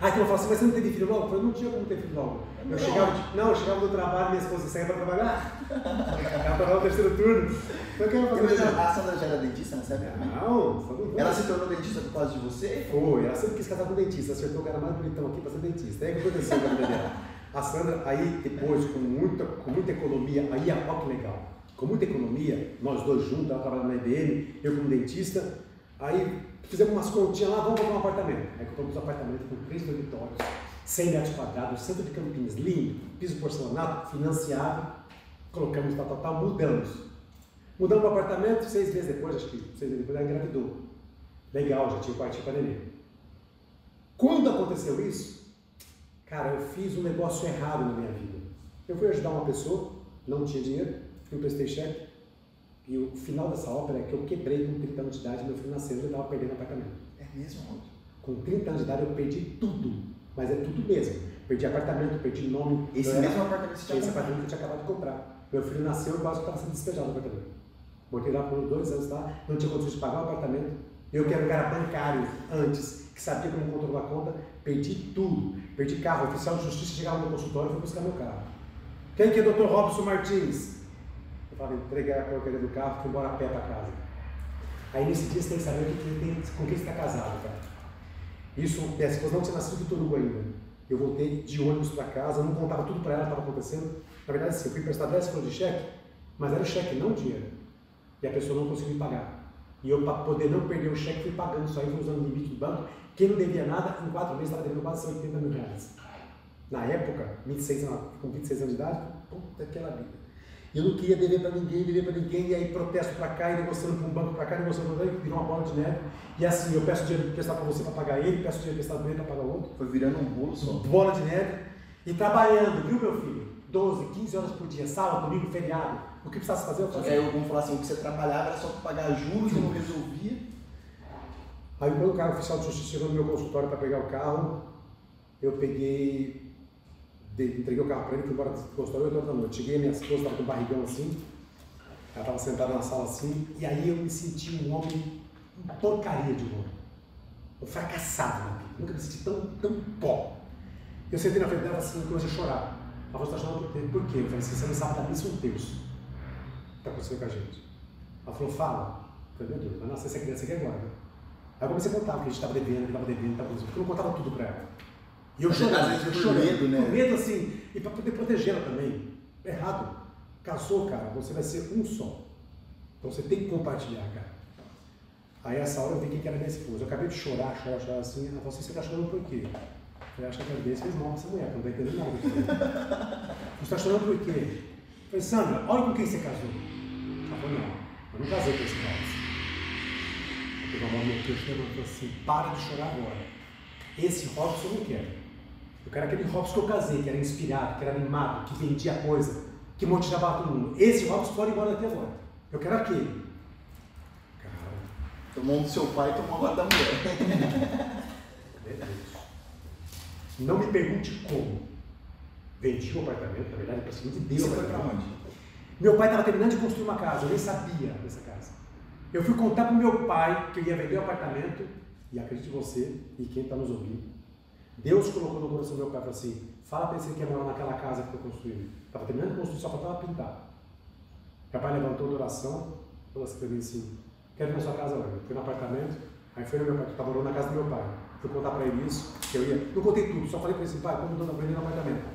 Aí que eu falo assim, mas você não teve filho logo? Eu falei, não tinha como ter filho logo. Eu chegava do trabalho, minha esposa saía pra trabalhar. Ela trabalhava no 3º turno. Então eu quero fazer a Sandra já era dentista, não sabe? Não. Ela se tornou dentista por causa de você? Foi, ela sempre quis casar com dentista. Acertou o cara mais bonitão aqui pra ser dentista. Aí o que aconteceu com a vida dela? A Sandra, aí depois, com muita economia, aí olha que legal. Com muita economia, nós dois juntos, ela trabalhava na IBM, eu como dentista. Aí fizemos umas continhas lá, vamos comprar um apartamento. Aí compramos um apartamento com 3 dormitórios, 100 metros quadrados, centro de Campinas, lindo, piso porcelanato, financiável. Colocamos tal, mudamos. Mudamos para o apartamento, 6 meses depois, acho que 6 meses depois, ela engravidou. Legal, já tinha partido para neném. Quando aconteceu isso, cara, eu fiz um negócio errado na minha vida. Eu fui ajudar uma pessoa, não tinha dinheiro, emprestei cheque, E o final dessa ópera é que eu quebrei com 30 anos de idade, meu filho nasceu e eu estava perdendo apartamento. É mesmo? Com 30 anos de idade eu perdi tudo, mas é tudo mesmo. Perdi apartamento, perdi nome. Esse mesmo apartamento que você tinha comprado? Esse apartamento que eu tinha acabado de comprar. Meu filho nasceu e quase estava sendo despejado do apartamento. Morei lá por 2 anos lá, não tinha condições de pagar o apartamento. Eu que era um cara bancário antes, que sabia como controlar a conta, perdi tudo. Perdi carro, o oficial de justiça chegava no meu consultório e foi buscar meu carro. Quem que é o Dr. Robson Martins? Eu falava, entreguei a porcaria do carro, fui embora a pé para casa. Aí nesse dia você tem que saber com quem você está casado, cara. Isso, essa coisa não tinha nascido Vitor Hugo ainda. Eu voltei de ônibus para casa, eu não contava tudo para ela que estava acontecendo. Na verdade, assim, eu fui emprestar 10 folhas de cheque, mas era o cheque, não o dinheiro. E a pessoa não conseguiu pagar. E eu, para poder não perder o cheque, fui pagando isso aí, fui usando o limite do banco. Quem não devia nada, em 4 meses estava devendo quase 80 mil reais. Na época, 26 anos, com 26 anos de idade, puta que era vida. Eu não queria dever para ninguém, e aí protesto para cá, e negociando com um banco para cá, negociando para outro, virou uma bola de neve. E assim, eu peço dinheiro emprestado para você para pagar ele, peço dinheiro emprestado para ele para pagar o outro. Foi virando um bolo só. Bola de neve. E trabalhando, viu, meu filho? 12, 15 horas por dia, sábado, domingo, feriado. O que precisasse fazer, eu fazia. Só que aí vamos falar assim, o que você trabalhava era só para pagar juros, não resolvia. Aí quando o cara oficial de justiça chegou no meu consultório para pegar o carro, eu peguei... Entreguei o carro para ele, fui embora do consultório 8 horas da noite. Cheguei, minha esposa estava com o barrigão assim, ela estava sentada na sala assim, e aí eu me senti um homem, uma porcaria de homem. Um fracassado na vida, nunca me senti tão pó. Eu sentei na frente dela assim, comecei a chorar. Ela falou, você está chorando por quê? Eu falei assim, você não sabe da missa um terço que está acontecendo com a gente. Ela falou, fala. Eu falei, meu Deus, vai nascer essa criança aqui agora. Aí eu comecei a contar, porque a gente estava devendo, porque eu não contava tudo para ela. E eu chorei, né? Com medo assim, e para poder protegê-la também. Errado. Casou, cara, você vai ser um só. Então você tem que compartilhar, cara. Aí essa hora eu vi quem era minha esposa. Eu acabei de chorar assim. Ela falou assim, você tá chorando por quê? Eu acho que a cabeça fez mal pra essa mulher, não vai entender nada. Você tá chorando por quê? Eu falei, Sandra, olha com quem você casou. Ela falou, não, eu não casei com esse cara. Eu peguei uma mão no queixo e falou assim, para de chorar agora. Esse Robson eu não quero. Eu quero aquele Robson que eu casei, que era inspirado, que era animado, que vendia coisa, que motivava todo mundo. Esse Robson pode ir embora até agora. Eu quero aquele. Cara. Tomou um do seu pai e tomou agora da mulher. Não me pergunte como. Vendi o apartamento, na verdade, para cima de Deus. Você foi para onde? Meu pai estava terminando de construir uma casa, eu nem sabia dessa casa. Eu fui contar para o meu pai que eu ia vender o apartamento, e acredite você e quem está nos ouvindo. Deus colocou no coração do meu pai e falou assim, fala pra ele que ia morar naquela casa que eu construí. Estava terminando de construir, só faltava pintar. Meu pai levantou da oração, falou assim pra mim assim, quero ir na sua casa hoje. Fui no apartamento, aí foi no meu pai, que estava morando na casa do meu pai. Fui contar pra ele isso, que eu ia. Não contei tudo, só falei pra ele assim, pai, como dona Brenda no apartamento.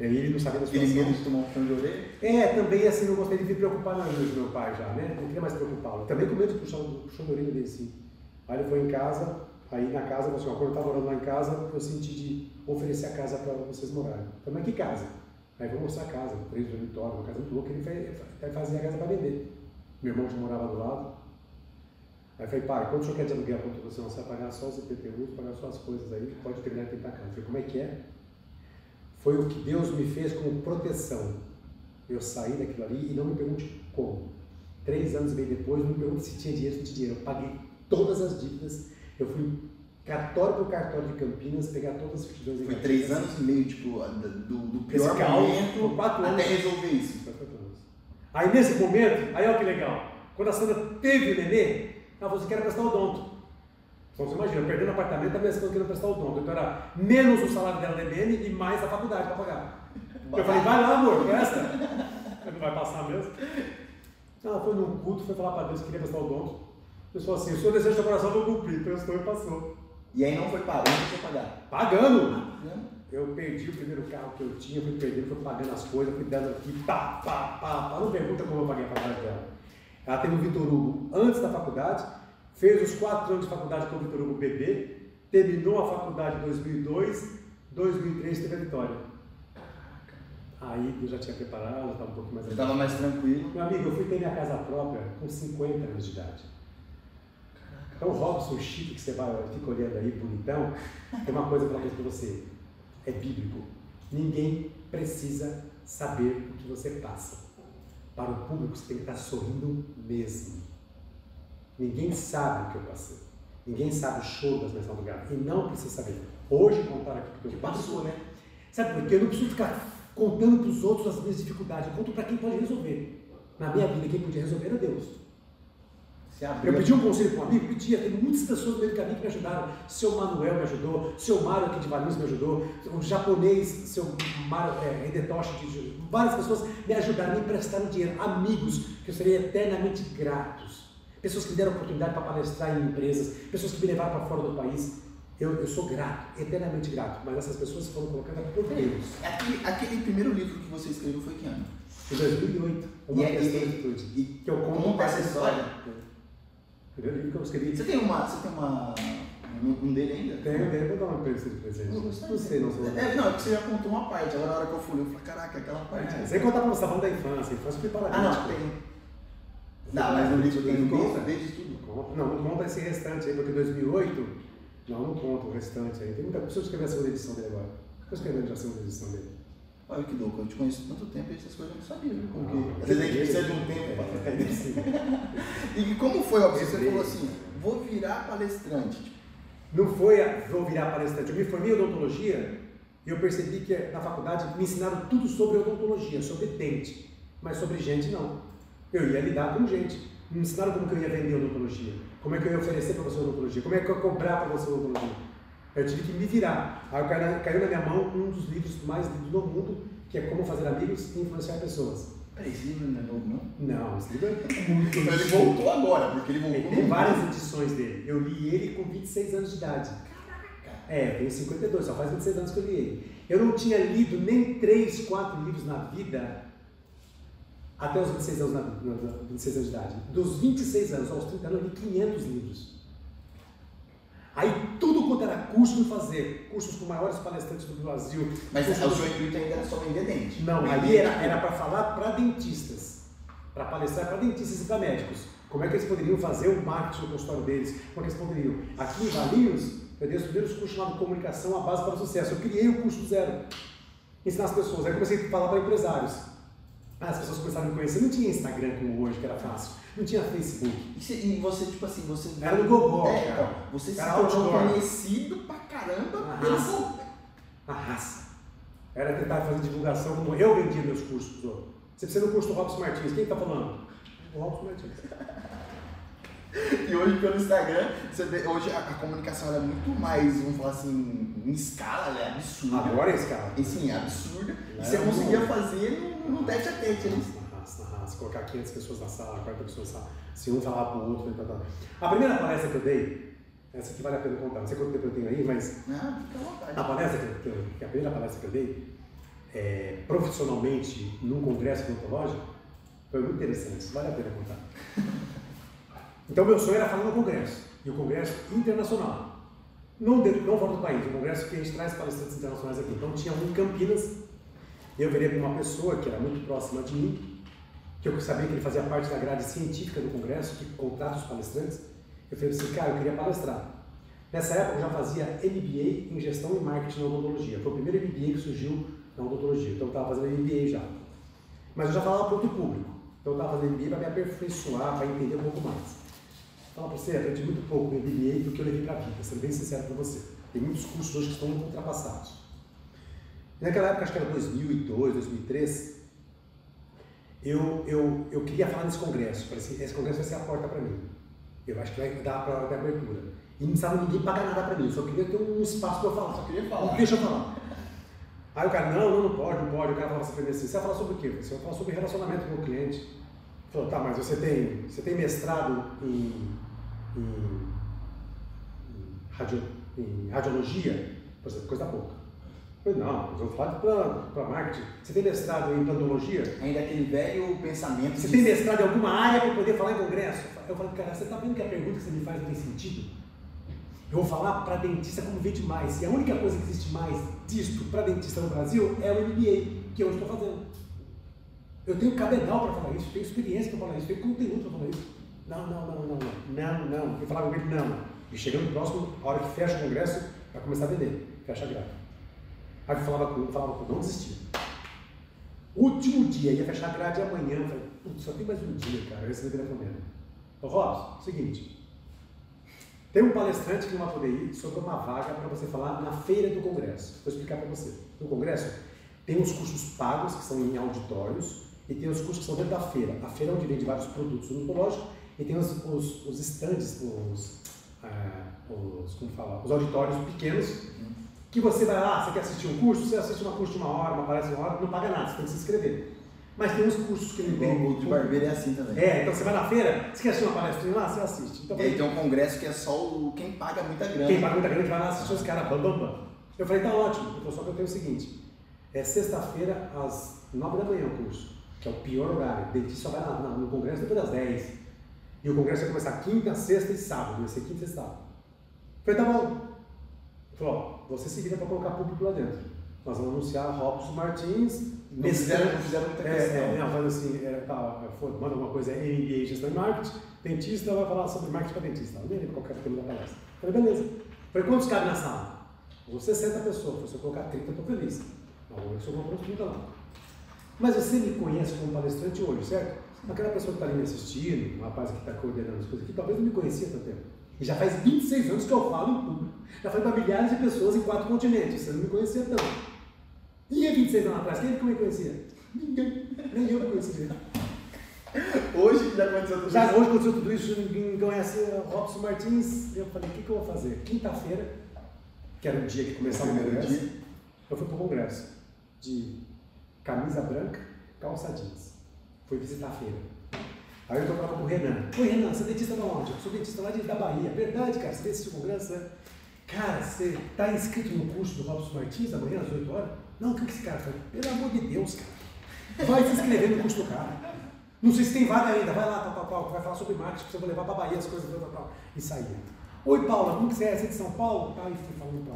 E aí ele não sabia da situação. Ele medo de tomar um fã de orelha? É, também assim, não gostaria de me preocupar na vida do meu pai já, né? Não queria mais preocupá-lo. Também com medo de puxar o chão de orelha dele assim. Aí ele foi em casa. Aí na casa, assim, ó, quando eu estava morando lá em casa, eu senti de oferecer a casa para vocês morarem. Então, mas que casa? Aí vou mostrar a casa, 3 dormitórios, uma casa muito louca, ele vai fazer a casa para vender. Meu irmão já morava do lado. Aí eu falei, pai, quanto o senhor quer de aluguel? Você vai pagar só os IPTU, pagar só as coisas aí, pode terminar de pintar a casa. Eu falei, como é que é? Foi o que Deus me fez como proteção. Eu saí daquilo ali e não me pergunte como. 3 anos e meio depois, não me pergunte se tinha dinheiro ou não tinha dinheiro. Eu paguei todas as dívidas. Eu fui cartório por cartório de Campinas, pegar todas as certidões. Foi 3 anos e meio, tipo, do pior momento 4 anos, até resolver isso. Foi 4 anos. Aí nesse momento, aí olha que legal, quando a Sandra teve o nenê, ela falou assim, quero prestar odonto. Então você imagina, perdendo o apartamento, a minha esposa queria prestar odonto. Então era menos o salário dela da IBM e mais a faculdade para pagar. Eu falei, vai lá amor, presta. Não vai passar mesmo. Ela foi num culto, foi falar para Deus que queria prestar odonto. Eu sou assim, o seu desejo do coração não cumpriu, então eu estou e passou. E aí não foi parando, não foi pagar. Pagando! Eu perdi o primeiro carro que eu tinha, fui perdendo, fui pagando as coisas, fui dando aqui, pá. Não pergunta como eu paguei a faculdade dela. Ela teve o Vitor Hugo antes da faculdade, fez os 4 anos de faculdade com o Vitor Hugo bebê, terminou a faculdade em 2002, 2003 teve a vitória. Aí eu já tinha preparado, ela estava um pouco mais... Estava mais tranquilo. Meu amigo, eu fui ter minha casa própria com 50 anos de idade. Então o Robson chique que você vai, fica olhando aí, bonitão, tem uma coisa para você, é bíblico. Ninguém precisa saber o que você passa. para o público você tem que estar sorrindo mesmo. Ninguém sabe o que eu passei. Ninguém sabe o choro das minhas madrugadas. E não precisa saber. Hoje, contar aqui o que eu passou, né? Sabe por quê? Eu não preciso ficar contando para os outros as minhas dificuldades. Eu conto para quem pode resolver. Na minha vida, quem podia resolver era Deus. Eu pedi um conselho para um amigo, pedia. Tem muitas pessoas no meio do caminho que me ajudaram. Seu Manuel me ajudou. Seu Mario aqui de Valinhos me ajudou. Um japonês, seu Mario, Redetoshi, várias pessoas me ajudaram, me emprestaram dinheiro. Amigos que eu serei eternamente gratos. Pessoas que me deram oportunidade para palestrar em empresas, pessoas que me levaram para fora do país. Eu sou grato, eternamente grato, mas essas pessoas foram colocadas por Deus. Aquele primeiro livro que você escreveu foi que ano? Em 2008, Uma Questão de Atitude. E que eu conto essa história. Primeiro livro que eu escrevi. Você tem uma... Um dele ainda? Tem, vou dar uma pergunta de presente. Não, é porque você já contou uma parte, agora na hora que eu fui, eu falei, caraca, aquela parte. Você ia contar para você, tá falando da infância foi paradinha. Ah, não, tem. Não, mas o livro tem conta desde tudo. Não conta esse restante aí, porque 2008, não conta o restante aí. Tem muita pessoa que escreveu a segunda edição dele agora. Eu escrevi a segunda edição dele. Olha que louco, eu te conheço tanto tempo e essas coisas eu não sabia. Porque às vezes a gente precisa de um tempo para fazer isso. E como foi, óbvio, você falou assim, vou virar palestrante. Não foi a vou virar palestrante. Eu me formei em odontologia e eu percebi que na faculdade me ensinaram tudo sobre odontologia, sobre dente, mas sobre gente não. Eu ia lidar com gente. Me ensinaram como que eu ia vender odontologia, como é que eu ia oferecer para você odontologia, como é que eu ia cobrar para você odontologia. Eu tive que me virar. Aí caiu na minha mão um dos livros mais lidos do mundo, que é Como Fazer Amigos e Influenciar Pessoas. Peraí, esse livro não é novo, não? Não, esse livro é muito novo. Ele voltou agora, porque ele voltou. Tem várias edições dele. Eu li ele com 26 anos de idade. Caraca! É, eu tenho 52, só faz 26 anos que eu li ele. Eu não tinha lido nem 3, 4 livros na vida. Até os 26 anos, 26 anos de idade. Dos 26 anos aos 30 anos, eu li 500 livros. Aí tudo quanto era curso eu fazer. Cursos com maiores palestrantes do Brasil. Mas o seu intuito ainda era só vender dente? Não, ali era para falar para dentistas. Para palestrar para dentistas e para médicos. Como é que eles poderiam fazer o marketing do consultório deles? Como é que eles poderiam? Aqui em Valinhos, eu dei os primeiros cursos chamados Comunicação, a Base para o Sucesso. Eu criei o curso do zero. Ensinar as pessoas. Aí comecei a falar para empresários. As pessoas começaram a me conhecer, não tinha Instagram como hoje, que era fácil, não tinha Facebook. E você, tipo assim, você... Era no Gogó, cara. Você se tornou conhecido pra caramba pela a raça. Era tentar fazer divulgação como eu vendia meus cursos pros outros. Você precisa do curso do Robson Martins, quem tá falando? O Robson Martins. E hoje pelo Instagram, você vê, hoje a comunicação é muito mais, vamos falar assim, em escala, ela é absurda. Agora é escala. E sim, é absurda. E você conseguia fazer no tete a tete, né? Na raça, colocar 500 pessoas na sala, 40 pessoas na sala, se um falar pro outro, A primeira palestra que eu dei, essa aqui vale a pena contar, não sei quanto tempo eu tenho aí, mas... Ah, fica à vontade. A primeira palestra que eu dei, profissionalmente, num congresso odontológico, foi muito interessante, vale a pena contar. Então, meu sonho era falar no congresso, e o congresso internacional. Não fora do país, o congresso que a gente traz palestrantes internacionais aqui. Então, tinha um em Campinas, e eu virei para uma pessoa que era muito próxima de mim, que eu sabia que ele fazia parte da grade científica do congresso, que contrata os palestrantes. Eu falei assim, cara, eu queria palestrar. Nessa época, eu já fazia MBA em Gestão e Marketing na Odontologia. Foi o primeiro MBA que surgiu na odontologia, então eu estava fazendo MBA já. Mas eu já falava para outro público, então eu estava fazendo MBA para me aperfeiçoar, para entender um pouco mais. Fala para você, aprendi muito pouco no MBA do que eu levei para a vida, sendo bem sincero para você. Tem muitos cursos hoje que estão ultrapassados. E naquela época, acho que era 2002, 2003, eu queria falar nesse congresso. Falei assim, esse congresso vai ser a porta para mim. Eu acho que vai dar a hora da abertura. E não precisava ninguém pagar nada para mim, eu só queria ter um espaço para eu falar. Só queria falar. Deixa eu falar. Aí o cara, não pode. O cara falava assim, você vai falar sobre o quê? Você vai falar sobre relacionamento com o cliente. Falou, tá, mas você tem mestrado em radiologia? Por exemplo, coisa da boca. Eu falei, não, mas eu falo para marketing. Você tem mestrado em plantologia? Ainda aquele velho pensamento. Você tem mestrado em alguma área para poder falar em congresso? Eu falei, cara, você tá vendo que a pergunta que você me faz não tem sentido? Eu vou falar para dentista como vende mais. E a única coisa que existe mais disto para dentista no Brasil é o MBA, que eu estou fazendo. Eu tenho cabedal para falar isso, eu tenho experiência para falar isso, eu tenho conteúdo para falar isso. Não. Eu falava com ele, não. E chegando no próximo, a hora que fecha o congresso, vai começar a vender, fecha a grade. Aí eu falava com ele, não desistia. Último dia, ia fechar a grade amanhã. Eu falei, putz, só tem mais um dia, cara. Eu recebi a encomenda. Ô, Robson, seguinte. Tem um palestrante que não vai poder ir sobre uma vaga para você falar na feira do Congresso. Vou explicar para você. No Congresso, tem os cursos pagos, que são em auditórios, e tem os cursos que são dentro da feira. A feira é onde vende vários produtos odontológicos, e tem os estandes, os auditórios pequenos, que você vai lá, você quer assistir um curso, você assiste um curso de 1 hora, uma palestra de 1 hora, não paga nada, você tem que se inscrever. Mas tem uns cursos que ele tem. O de barbeiro é assim também. É, então você vai na feira, você quer assistir uma palestra lá, você assiste. Então, e aí tem um congresso que é só quem paga muita grana. Quem paga muita grana que vai lá assistir os caras, bam, bam, bam. Eu falei, tá ótimo, então, só que eu tenho o seguinte, é sexta-feira às 9 da manhã o curso, que é o pior horário, o dentista só vai lá no congresso depois das 10. E o congresso vai começar quinta, sexta e sábado, vai ser quinta e sábado. Eu falei, tá bom. Falei, ó, você se vira para colocar público lá dentro. Nós vamos anunciar Robson Martins. Não fizeram muita questão. Falando assim, manda alguma coisa, MBA, gestão de marketing, dentista, vai falar sobre marketing para dentista. Não lembro qual era o tema da palestra. Falei, beleza. Falei, quantos cabem na sala? Ou 60 pessoas. Se eu colocar 30, eu estou feliz. Agora eu sou uma produtiva lá. Mas você me conhece como palestrante hoje, certo? Aquela pessoa que está ali me assistindo, um rapaz que está coordenando as coisas aqui, talvez não me conhecia tanto tempo. E já faz 26 anos que eu falo em público. Já falei para milhares de pessoas em 4 continentes. Você não me conhecia tanto. E há 26 anos atrás, quem é que me conhecia? Ninguém. Nem eu me conhecia. Hoje já aconteceu tudo isso. Hoje aconteceu tudo isso, ninguém conhece Robson Martins. Eu falei, o que eu vou fazer? Quinta-feira, que era o dia que começava o congresso, eu fui para o congresso de camisa branca, calça jeans. Fui visitar a feira. Aí eu tocava com o Renan. Oi, Renan, você é dentista da onde? Eu sou dentista lá da Bahia. Verdade, cara, você assistiu o congresso, né? Cara, você tá inscrito no curso do Robson Martins amanhã às 8 horas? Não, o que esse cara faz? Pelo amor de Deus, cara. Vai se inscrever no curso do cara. Não sei se tem vaga ainda. Vai lá, tal. Vai falar sobre marketing, que eu vou levar pra Bahia as coisas, tal. E saí. Oi, Paula, como que você é? Você é de São Paulo? Tá, e fui falando pra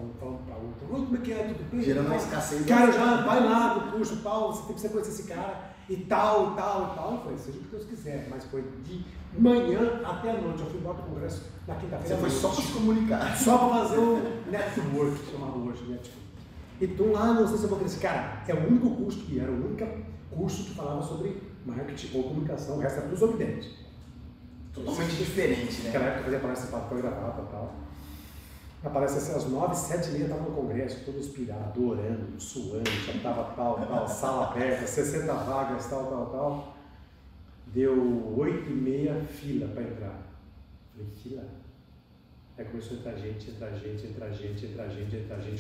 outra. Oi, como é que é? Tudo bem? Gerando uma escassez. Cara, já vai lá no curso, Paulo, você precisa conhecer esse cara. E tal, foi, seja o que Deus quiser, mas foi de manhã até a noite. Eu fui embora do congresso na quinta-feira. Você foi só para se comunicar. Só para fazer o network, que chamava hoje network. Então lá, não sei se eu vou crescer. Cara, é o único curso que era, o único curso que falava sobre marketing ou comunicação, o resto era tudo sobre dente. Totalmente diferente, né? Naquela época eu fazia palestra para fotografar e tal. Na palestra assim, às 9, 7h30 eu estava no congresso, todo inspirado, orando, suando, já estava tal, sala aberta, 60 vagas, tal. Deu 8h30 fila para entrar. Falei, fila? Aí começou a entrar gente,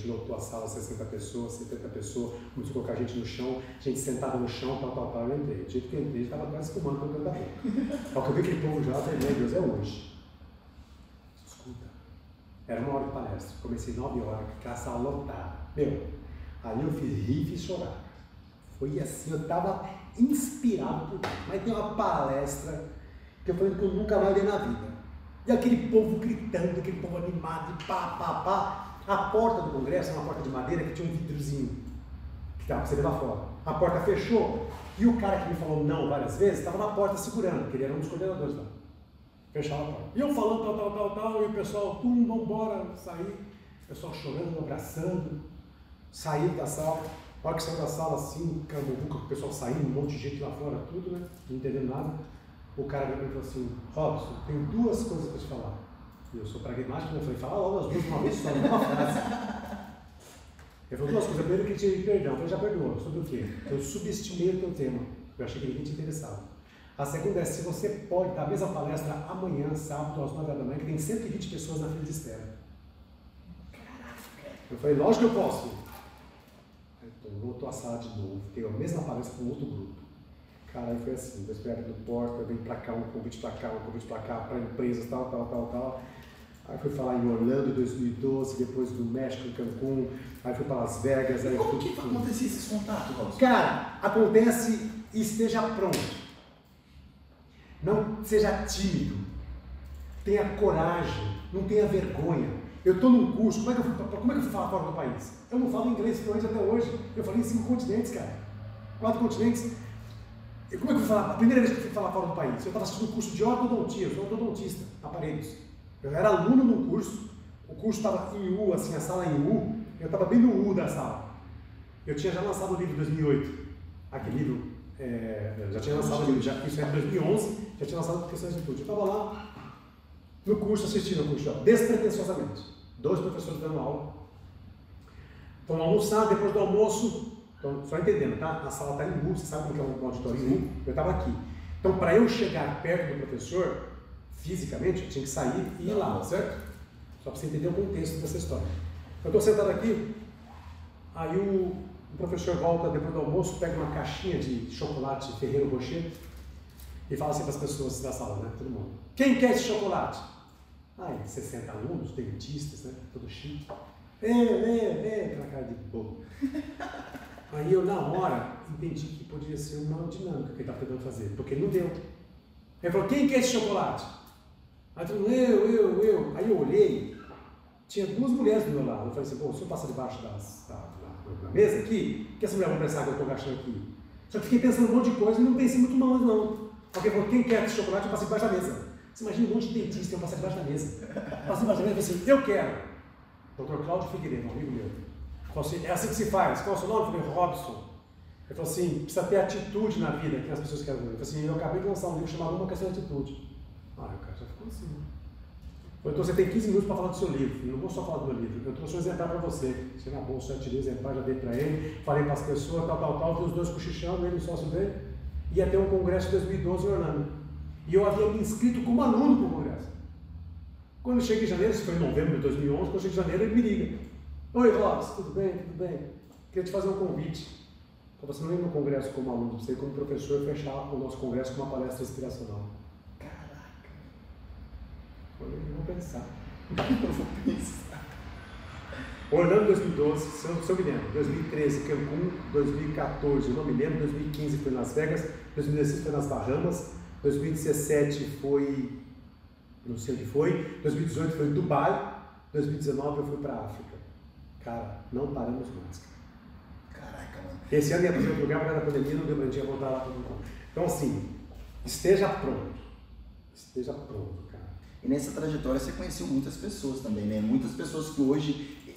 lotou a sala, 60 pessoas, 70 pessoas, começou a colocar gente no chão, gente sentada no chão, tal, eu entrei. O jeito que eu entrei, estava quase fumando pelo canto da boca. Ao que eu vi aquele povo já, eu falei, meu Deus, é hoje. Era 1 hora de palestra, comecei 9 horas, a sala lotada. Meu, ali eu fiz rir e fiz chorar. Foi assim, eu tava inspirado por Deus. Mas tem uma palestra que eu falei que eu nunca mais dei na vida. E aquele povo gritando, aquele povo animado, e pá. A porta do congresso era uma porta de madeira que tinha um vidrozinho que tava pra você levar fora. A porta fechou e o cara que me falou não várias vezes estava na porta segurando, porque ele era um dos coordenadores lá. Fechava a porta. E eu falando tal, e o pessoal, vambora, saí. O pessoal chorando, abraçando. Saí da sala. A hora que saiu da sala, assim, cambuca, o pessoal saindo, um monte de gente lá fora, tudo, né? Não entendendo nada. O cara me perguntou assim, Robson, tem 2 coisas para te falar. E eu sou pragmático, eu falei, fala logo as 2 de uma vez só, numa frase. Ele falou 2 coisas. Primeiro que ele tinha pedido perdão. Eu falei, já perdoou. Sobre o quê? Eu subestimei o teu tema. Eu achei que ele nem te interessava. A segunda é se você pode dar a mesma palestra amanhã, sábado, às 9 da manhã, que tem 120 pessoas na fila de espera. Caraca! Eu falei, lógico que eu posso. Aí voltou a sala de novo, deu a mesma palestra com outro grupo. Cara, aí foi assim, eu esperava do porta, vem pra cá, um convite pra cá, um convite pra cá, pra empresas, tal. Aí fui falar em Orlando em 2012, depois do México, em Cancún, aí fui para Las Vegas. Aí como que acontecia esses contatos, Robson? Cara, acontece e esteja pronto. Não seja tímido, tenha coragem, não tenha vergonha. Eu estou num curso, como é que eu fui falar fora do país? Eu não falo inglês fluente até hoje, eu falei em 5 continentes, cara. 4 continentes. E como é que eu fui falar? A primeira vez que eu fui falar fora do país, eu estava assistindo um curso de ortodontia, eu sou ortodontista, aparelhos. Eu era aluno num curso, o curso estava em U, assim, a sala em U, eu estava bem no U da sala. Eu tinha já lançado o livro em 2008. aquele livro, já tinha lançado o livro, isso era em 2011, já tinha lançado por questões de tudo. Eu estava lá no curso, assistindo o curso, despretensiosamente. 2 professores dando aula. Vão almoçar, depois do almoço, então, só entendendo, tá? A sala está em U, você sabe o que é um auditório em U? Eu estava aqui. Então, para eu chegar perto do professor, fisicamente, eu tinha que sair e ir lá, certo? Só para você entender o contexto dessa história. Eu estou sentado aqui, aí o professor volta depois do almoço, pega uma caixinha de chocolate Ferreiro Rocher e fala assim para as pessoas da sala, né? Todo mundo. Quem quer esse chocolate? Aí, 60 alunos, dentistas, né? Tudo chique. Vem, aquela cara de bobo. Aí eu, na hora, entendi que podia ser uma dinâmica que ele estava tentando fazer, porque ele não deu. Ele falou, quem quer esse chocolate? Aí todo mundo, eu. Aí eu olhei, tinha 2 mulheres do meu lado. Eu falei assim, bom, se eu passar debaixo da mesa aqui, o que essa mulher vai pensar que eu estou gastando aqui? Só que fiquei pensando um monte de coisa e não pensei muito mal, não. Alguém falou, quem quer esse chocolate? Eu passei debaixo da mesa. Você imagina um monte de dentista, eu passei debaixo da mesa. Passei debaixo da mesa e falei assim, eu quero. Dr. Claudio Figueiredo, um amigo meu, falou assim, é assim que se faz, qual é o seu nome? Eu falei, Robson. Ele falou assim, precisa ter atitude na vida, que as pessoas querem ver. Eu falei assim, eu acabei de lançar um livro chamado Uma Questão de Atitude. Ah, o cara já ficou assim, né? Então você tem 15 minutos para falar do seu livro, eu não vou só falar do meu livro, eu trouxe um exemplar para você. Você na bolsa, eu tirei o exemplar, já dei para ele, falei para as pessoas, tal, vi os 2 cochichando, ele e o sócio dele, ia ter um congresso em 2012 em Orlando. E eu havia me inscrito como aluno para o congresso. Quando chega em janeiro, isso foi em novembro de 2011, quando chega em janeiro ele me liga. Oi, Robson, tudo bem? Queria te fazer um convite. Para você não ir no congresso como aluno, você ir como professor e fechar o nosso congresso com uma palestra inspiracional. Caraca! Eu vou pensar. Orlando 2012, se eu me lembro, 2013 Cancún, 2014 eu não me lembro, 2015 foi em Las Vegas, 2016 foi nas Bahamas, 2017 foi... não sei onde foi, 2018 foi Dubai, 2019 eu fui para a África. Cara, não paramos mais. Caraca, mano. Esse ano ia para outro lugar, por causa da pandemia, não deu pra gente voltar lá para o mundo. Então assim, esteja pronto, cara. E nessa trajetória você conheceu muitas pessoas também, né? Muitas pessoas que hoje,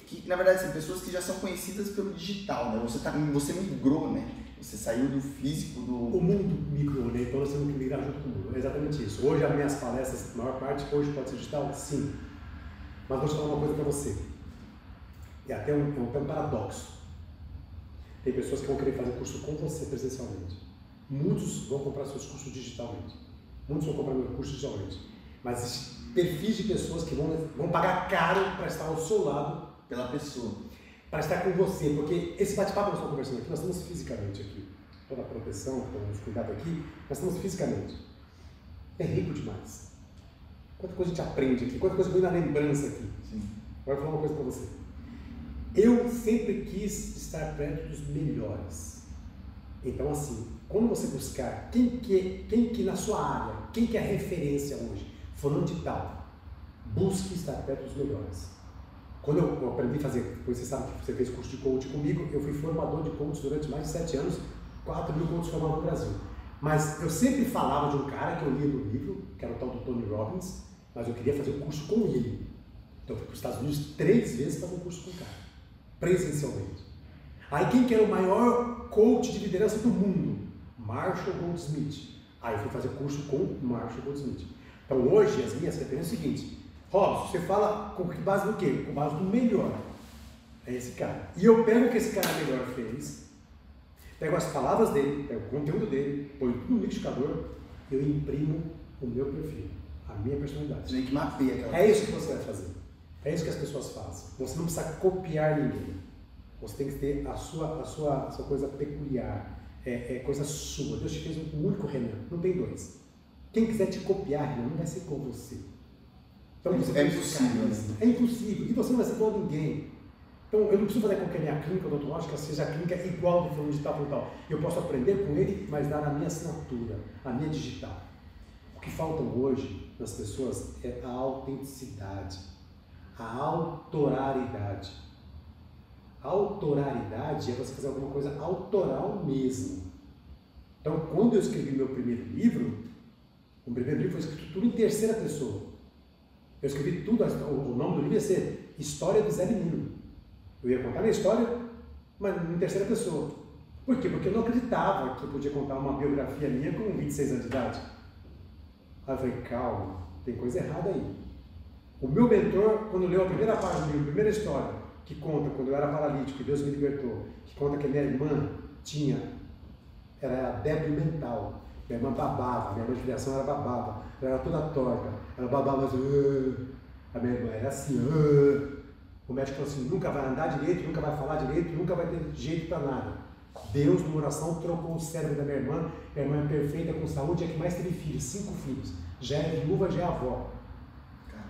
que na verdade são pessoas que já são conhecidas pelo digital, né? Você migrou, né? Você saiu do físico, O mundo migrou, né? Então nós temos que migrar junto com o mundo. É exatamente isso. Hoje as minhas palestras, a maior parte, hoje pode ser digital? Sim. Mas vou te falar uma coisa para você. É até um paradoxo. Tem pessoas que vão querer fazer curso com você presencialmente. Muitos vão comprar seus cursos digitalmente. Muitos vão comprar meu curso digitalmente. Mas existem perfis de pessoas que vão pagar caro para estar ao seu lado pela pessoa. Para estar com você, porque esse bate-papo que nós estamos conversando aqui, nós estamos fisicamente aqui. Toda a proteção, todo o cuidado aqui, nós estamos fisicamente. É rico demais. Quanta coisa a gente aprende aqui, quanta coisa vem na lembrança aqui. Sim. Agora eu vou falar uma coisa para você. Eu sempre quis estar perto dos melhores. Então assim, quando você buscar quem que na sua área, quem que é a referência hoje, falando de tal, busque estar perto dos melhores. Quando eu aprendi a fazer, você sabe que você fez curso de coach comigo, eu fui formador de coach durante mais de 7 anos, 4.000 coaches formados no Brasil. Mas eu sempre falava de um cara que eu lia no livro, que era o tal do Tony Robbins, mas eu queria fazer o curso com ele. Então eu fui para os Estados Unidos 3 vezes para fazer um curso com o cara, presencialmente. Aí quem que era o maior coach de liderança do mundo? Marshall Goldsmith. Aí eu fui fazer curso com o Marshall Goldsmith. Então hoje as minhas referências são o seguinte: Robson, você fala com base no quê? Com base no melhor. É esse cara. E eu pego o que esse cara melhor fez, pego as palavras dele, pego o conteúdo dele, ponho tudo no liquidificador e eu imprimo o meu perfil, a minha personalidade. Tem que mapear aquela coisa. É isso que você vai fazer. É isso que as pessoas fazem. Você não precisa copiar ninguém. Você tem que ter a sua coisa peculiar, coisa sua. Deus te fez um único Renan, não tem 2. Quem quiser te copiar, Renan, não vai ser com você. Então, é impossível. Né? É impossível. E você não vai ser igual a ninguém. Então, eu não preciso fazer com que a minha clínica odontológica seja a clínica igual do fulano de tal e tal. Eu posso aprender com ele, mas dar a minha assinatura, a minha digital. O que falta hoje nas pessoas é a autenticidade, a autoralidade. A autoralidade é você fazer alguma coisa autoral mesmo. Então, quando eu escrevi o primeiro livro foi escrito tudo em terceira pessoa. Eu escrevi tudo, o nome do livro ia ser História do Zé Menino. Eu ia contar a minha história, mas em terceira pessoa. Por quê? Porque eu não acreditava que eu podia contar uma biografia minha com 26 anos de idade. Aí eu falei, calma, tem coisa errada aí. O meu mentor, quando leu a primeira parte do livro, a primeira história, que conta quando eu era paralítico e Deus me libertou, que conta que a minha irmã era débil mental. Minha irmã babava, minha irmã de criação era babava, ela era toda torta, ela babava assim, a minha irmã era assim, o médico falou assim, nunca vai andar direito, nunca vai falar direito, nunca vai ter jeito para nada. Deus, numa oração, trocou o cérebro da minha irmã é perfeita, com saúde, é que mais teve filhos, 5 filhos, já é viúva, já é avó. Caraca.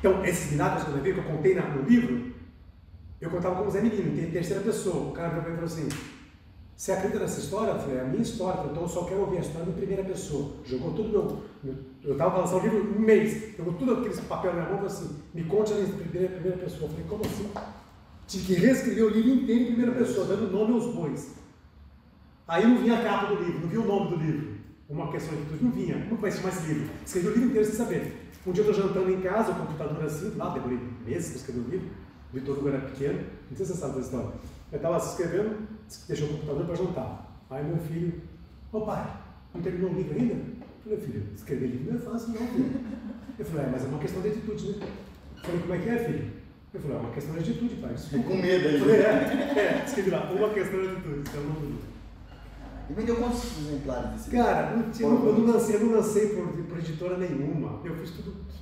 Então, esses milagres que eu contei no livro, eu contava como Zé Menino, tem terceira pessoa, o cara já falou assim, você acredita nessa história? Eu falei, é a minha história, então eu só quero ouvir a história em primeira pessoa. Jogou tudo eu estava lançando o livro um mês, jogou tudo aquele papel na minha mão e falou assim, me conte em primeira pessoa. Eu falei, como assim? Tive que reescrever o livro inteiro em primeira pessoa, dando nome aos bois. Aí eu não vinha a capa do livro, não vinha o nome do livro. Uma questão de tudo, não vinha, não conhecia mais livro. Escrevi o livro inteiro sem saber. Um dia eu estou jantando em casa, o computador assim, lá demorei meses para escrever o livro. O Vitor Hugo era pequeno, não sei se você sabe dessa história. Eu estava se escrevendo, deixou o computador para jantar. Aí meu filho, ô pai, não terminou o livro ainda? Eu falei, filho, escrever livro não é fácil não, filho. Eu falei, mas é uma questão de atitude, né? Eu falei, como é que é, filho? Eu falei, é uma questão de atitude, pai. Ficou com medo aí. Escrevi lá, uma questão de atitude, isso é um nome. E vendeu quantos exemplares desse livro? Cara, eu não lancei por editora nenhuma. Eu fiz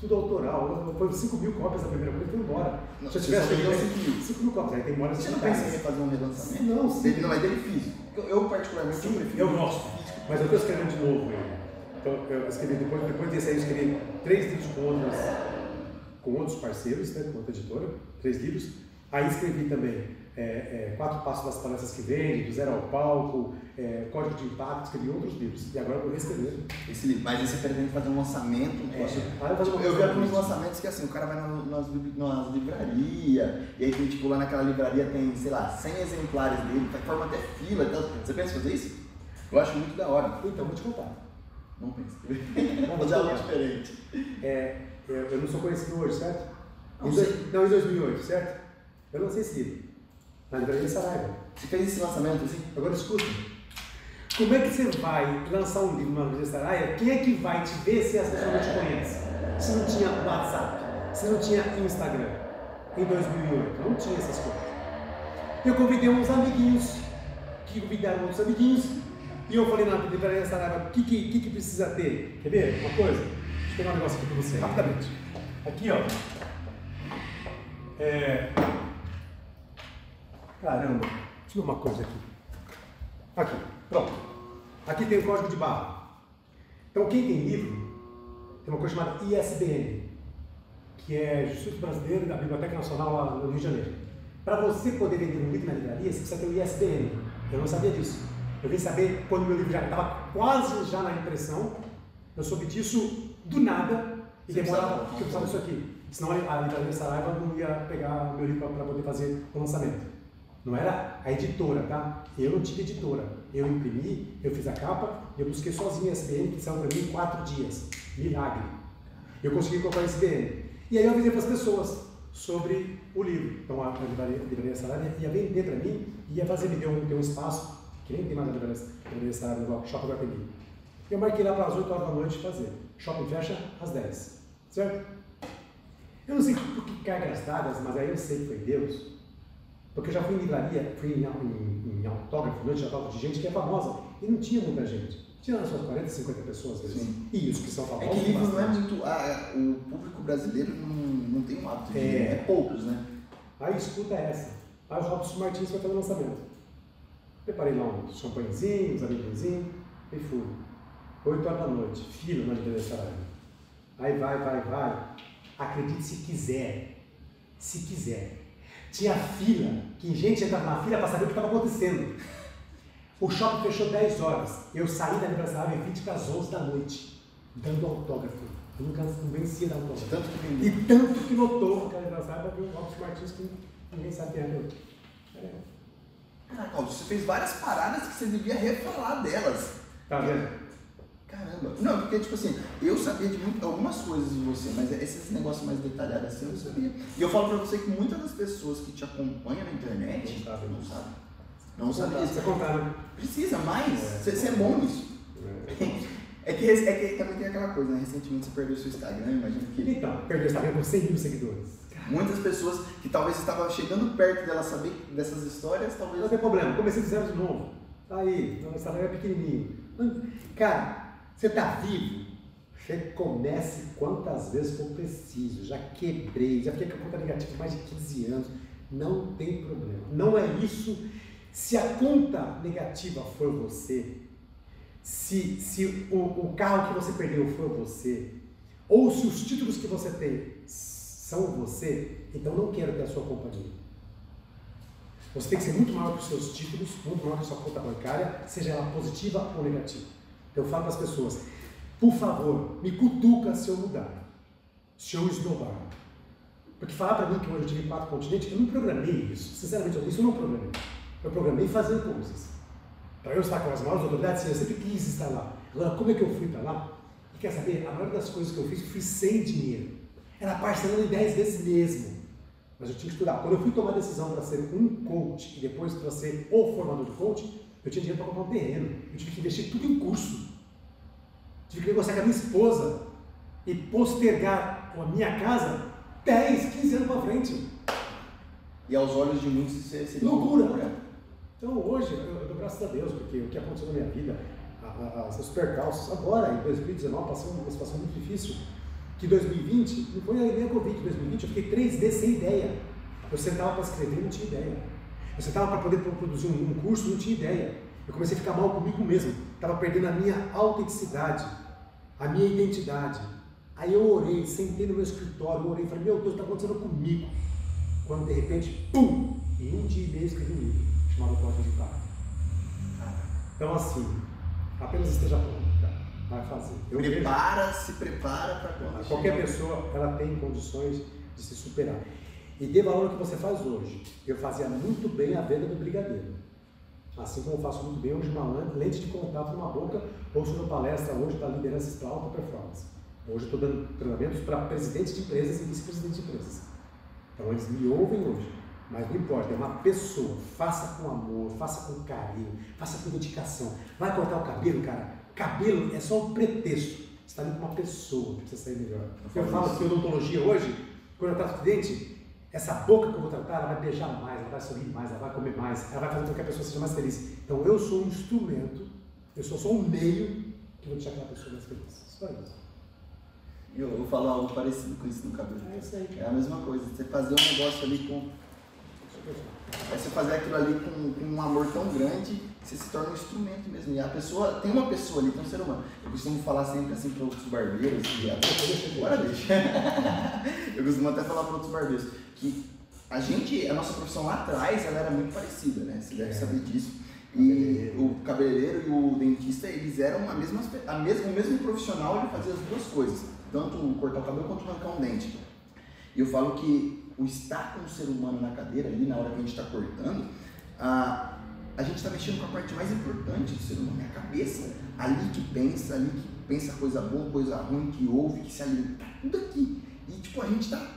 tudo autoral. Foi 5 mil cópias a primeira vez e foi embora. Não, se eu tivesse feito 5 mil cópias, aí tem embora. Você não pensa em fazer um relançamento? Não, sim. Não, mas dele físico. Eu particularmente sim, prefiro. Eu gosto. Mas eu estou escrevendo de novo aí. Então, eu escrevi, depois desse aí, eu escrevi 3 livros com outros parceiros, né, com outra editora, 3 livros. Aí escrevi também 4 passos das palestras que vende, do zero ao palco, código de impacto, escrevi outros livros. E agora eu vou reescrever. Esse livro, mas esse pretende fazer um lançamento? Eu vi alguns lançamentos que assim, o cara vai nas livrarias, e aí tem tipo lá naquela livraria tem, sei lá, 100 exemplares dele, forma até fila e tal. Você pensa em fazer isso? Eu acho muito da hora. Então, vou te contar. Não pensa. Vamos fazer algo diferente. Eu não sou conhecido hoje, certo? Não, em 2008, certo? Eu lancei esse livro, na Livraria Saraiva. Você fez esse lançamento assim? Agora escuta. Como é que você vai lançar um livro na Livraria Saraiva? Quem é que vai te ver se as pessoas não te conhecem? Você não tinha WhatsApp, você não tinha Instagram. Em 2008, não tinha essas coisas. Eu convidei uns amiguinhos, que convidaram outros amiguinhos, e eu falei na Livraria Saraiva, o que precisa ter? Quer ver uma coisa? Vou pegar um negócio aqui para você, rapidamente. Aqui, ó. Caramba, deixa eu ver uma coisa aqui. Aqui, pronto. Aqui tem o código de barra. Então, quem tem livro, tem uma coisa chamada ISBN, que é Instituto Brasileiro da Biblioteca Nacional lá no Rio de Janeiro. Para você poder vender um livro na livraria, você precisa ter o ISBN. Eu não sabia disso. Eu vim saber quando meu livro já estava quase já na impressão. Eu soube disso do nada e demorava, porque eu precisava disso aqui. Senão a Livraria Saraiva não ia pegar o meu livro para poder fazer o lançamento. Não era a editora, tá? Eu não tive editora. Eu imprimi, eu fiz a capa, eu busquei sozinho a ISBN, que saiu para mim em 4 dias. Milagre. Eu consegui comprar a ISBN. E aí eu avisei para as pessoas sobre o livro. Então a Livraria Saraiva ia vender para mim, ia fazer, me deu um espaço, que nem tem mais a Livraria Saraiva no Shopping Guatemi. Eu marquei lá para as 8 horas da noite fazer. Shopping fecha às 10, certo? Eu não sei por que cargas dadas, mas aí eu sei que foi Deus. Porque eu já fui em livraria, fui em autógrafo, noite de autógrafo de gente que é famosa, e não tinha muita gente. Tinha nas suas 40, 50 pessoas, às vezes. E os que são famosos. É que livro não é muito. O público brasileiro não tem um hábito de ler, é poucos, né? Aí escuta essa. Aí o Robson Martins foi até o lançamento. Preparei lá uns champanhezinhos, uns amendoinzinhos, e fui. 8 horas da noite, fila na Livraria Saraiva. Aí vai, acredite se quiser, Tinha fila, que gente entrava na fila para saber o que estava acontecendo. O shopping fechou 10 horas, eu saí da Livraria Saraiva em 20 para as 11 da noite, dando autógrafo. Eu nunca convencia da autógrafo. E tanto que notou que a Livraria Saraiva viu o Walt Martins que ninguém sabia muito. Caraca, você fez várias paradas que você devia refalar delas. Tá vendo? Caramba! Não, porque tipo assim, eu sabia de algumas coisas de você, mas esses negócios mais detalhados assim eu não sabia. E eu falo pra você que muitas das pessoas que te acompanham na internet não sabem. Não sabia. Você contar. Precisa mais. Você é bom nisso. É que também tem aquela coisa, né? Recentemente você perdeu seu Instagram, imagina que... Então, perdeu o Instagram com 100 mil seguidores. Caramba. Muitas pessoas que talvez estavam chegando perto dela saber dessas histórias, talvez... Não tem problema, comecei do zero de novo. Tá aí, o Instagram é pequenininho. Cara, você tá vivo? Recomece quantas vezes for preciso. Já quebrei, já fiquei com a conta negativa há mais de 15 anos. Não tem problema. Não é isso. Se a conta negativa for você... Se o carro que você perdeu foi você, ou se os títulos que você tem são você, então não quero ter a sua companhia. Você tem que ser muito maior que os seus títulos, muito maior que a sua conta bancária, seja ela positiva ou negativa. Então eu falo para as pessoas, por favor, me cutuca se eu mudar, se eu esnobar. Porque falar para mim que hoje eu tive 4 continentes, eu não programei isso. Sinceramente, isso eu não programei. Eu programei fazer coisas. Para eu estar com as maiores autoridades, eu sempre quis estar lá. Agora, como é que eu fui para lá? E quer saber, a maioria das coisas que eu fiz sem dinheiro. Era parcelando em 10 vezes mesmo. Mas eu tinha que estudar. Quando eu fui tomar a decisão para ser um coach e depois para ser o formador de coach, eu tinha dinheiro para comprar um terreno. Eu tive que investir tudo em curso. Tive que negociar com a minha esposa e postergar a minha casa 10, 15 anos para frente. E aos olhos de muitos, isso é loucura, né? Então hoje, eu dou graças a Deus, porque o que aconteceu na minha vida, os percalços, agora em 2019, passou uma situação muito difícil, que 2020, não foi nem a Covid, 2020 eu fiquei 3D sem ideia. Eu sentava para escrever, não tinha ideia. Eu sentava para poder produzir um curso, não tinha ideia. Eu comecei a ficar mal comigo mesmo, estava perdendo a minha autenticidade, a minha identidade. Aí eu orei, sentei no meu escritório, orei, falei, meu Deus, está acontecendo comigo. Quando de repente, pum, em um dia e meio eu escrevi um livro. Então assim, apenas esteja pronto, cara. Vai fazer. Se prepara para quando. Qualquer pessoa, ela tem condições de se superar. E dê valor ao que você faz hoje. Eu fazia muito bem a venda do brigadeiro. Assim como eu faço muito bem hoje uma lente de contato numa boca, ou sou uma palestra hoje para lideranças para alta performance. Hoje eu estou dando treinamentos para presidentes de empresas e vice-presidentes de empresas. Então eles me ouvem hoje. Mas não importa, é uma pessoa, faça com amor, faça com carinho, faça com dedicação. Vai cortar o cabelo, cara, cabelo é só um pretexto, você está indo com uma pessoa, precisa sair melhor. Eu falo que odontologia hoje, quando eu trato o cliente, essa boca que eu vou tratar, ela vai beijar mais, ela vai sorrir mais, ela vai comer mais, ela vai fazer com que a pessoa seja mais feliz. Então eu sou um instrumento, eu sou só um meio que vou deixar aquela pessoa mais feliz, só isso. Eu vou falar algo parecido com isso no cabelo. É isso aí, cara. É a mesma coisa, você fazer um negócio ali com... É você fazer aquilo ali com um amor tão grande que você se torna um instrumento mesmo. E a pessoa, tem uma pessoa ali, tem um ser humano. Eu costumo falar sempre assim para outros barbeiros, agora deixa. Eu costumo até falar para outros barbeiros que a gente, a nossa profissão lá atrás, ela era muito parecida, né? Você deve saber disso. E o cabeleireiro e o dentista, eles eram o mesmo profissional, ele fazia as duas coisas, tanto cortar o cabelo quanto arrancar um dente. E eu falo que o estar com o ser humano na cadeira ali, na hora que a gente está cortando, a gente está mexendo com a parte mais importante do ser humano, é a cabeça, ali que pensa coisa boa, coisa ruim, que ouve, que se alimenta, tudo aqui. E tipo, a gente está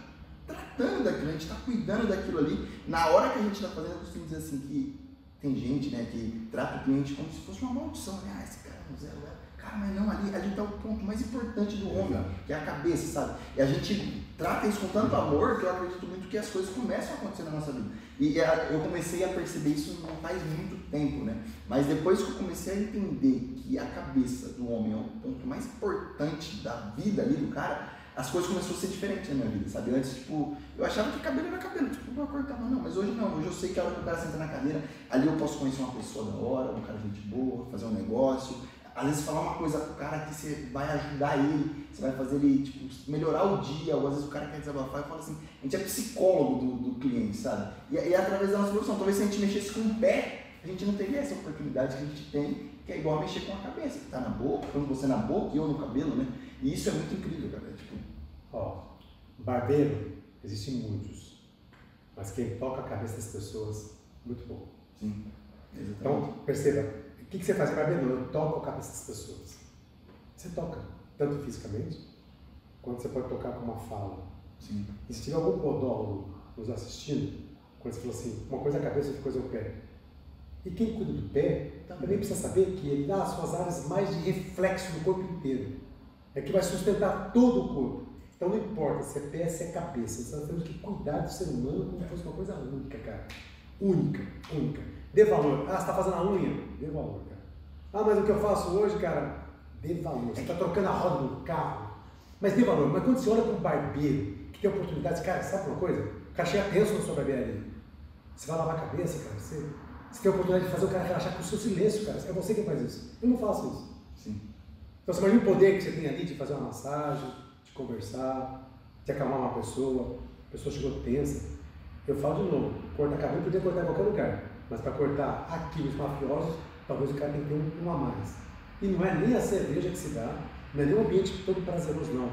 tratando daquilo, a gente está cuidando daquilo ali. Na hora que a gente está fazendo, eu costumo dizer assim que tem gente, né, que trata o cliente como se fosse uma maldição, né? Ah, esse cara não zero. Cara, mas não, ali tá o ponto mais importante do homem, que é a cabeça, sabe? E a gente trata isso com tanto amor que eu acredito muito que as coisas começam a acontecer na nossa vida. E eu comecei a perceber isso não faz muito tempo, né? Mas depois que eu comecei a entender que a cabeça do homem é o ponto mais importante da vida ali do cara, as coisas começaram a ser diferentes na minha vida, sabe? Antes, tipo, eu achava que cabelo era cabelo, tipo, eu cortava, não, mas hoje não, hoje eu sei que a hora que o cara senta na cadeira, ali eu posso conhecer uma pessoa da hora, um cara de gente boa, fazer um negócio. Às vezes falar uma coisa pro cara que você vai ajudar ele, você vai fazer ele tipo, melhorar o dia, ou às vezes o cara quer desabafar e fala assim, a gente é psicólogo do cliente, sabe? E através da nossa produção, talvez se a gente mexesse com o pé, a gente não teria essa oportunidade que a gente tem, que é igual a mexer com a cabeça, que tá na boca, quando você na boca e eu no cabelo, né? E isso é muito incrível, cara. Tipo... Ó, barbeiro, existem muitos, mas quem toca a cabeça das pessoas, muito pouco. Sim, exatamente. Então, perceba. O que você faz para barbeiro? Eu toco a cabeça das pessoas. Você toca, tanto fisicamente, quanto você pode tocar com uma fala. Sim. E se tiver algum podólogo nos assistindo, quando você falou assim, uma coisa é a cabeça, outra coisa é o pé. E quem cuida do pé também precisa saber que ele dá as suas áreas mais de reflexo do corpo inteiro. É que vai sustentar todo o corpo. Então não importa se é pé, se é cabeça. Nós temos que cuidar do ser humano como se fosse uma coisa única, cara. Única, única. Dê valor. Ah, você está fazendo a unha? Dê valor, cara. Ah, mas o que eu faço hoje, cara? Dê valor. Você está trocando a roda do carro. Mas dê valor. Mas quando você olha para um barbeiro que tem oportunidades, cara, sabe uma coisa? O cara chega tenso na sua barbearia. Você vai lavar a cabeça, cara. Você tem a oportunidade de fazer o cara relaxar com o seu silêncio, cara. É você que faz isso. Eu não faço isso. Sim. Então você imagina o poder que você tem ali de fazer uma massagem, de conversar, de acalmar uma pessoa. A pessoa chegou tensa. Eu falo de novo, cortar cabelo podia cortar em qualquer lugar. Mas para cortar aqui os mafiosos, talvez o cara tenha que ter um a mais. E não é nem a cerveja que se dá, não é nem o ambiente que todo prazeroso, não.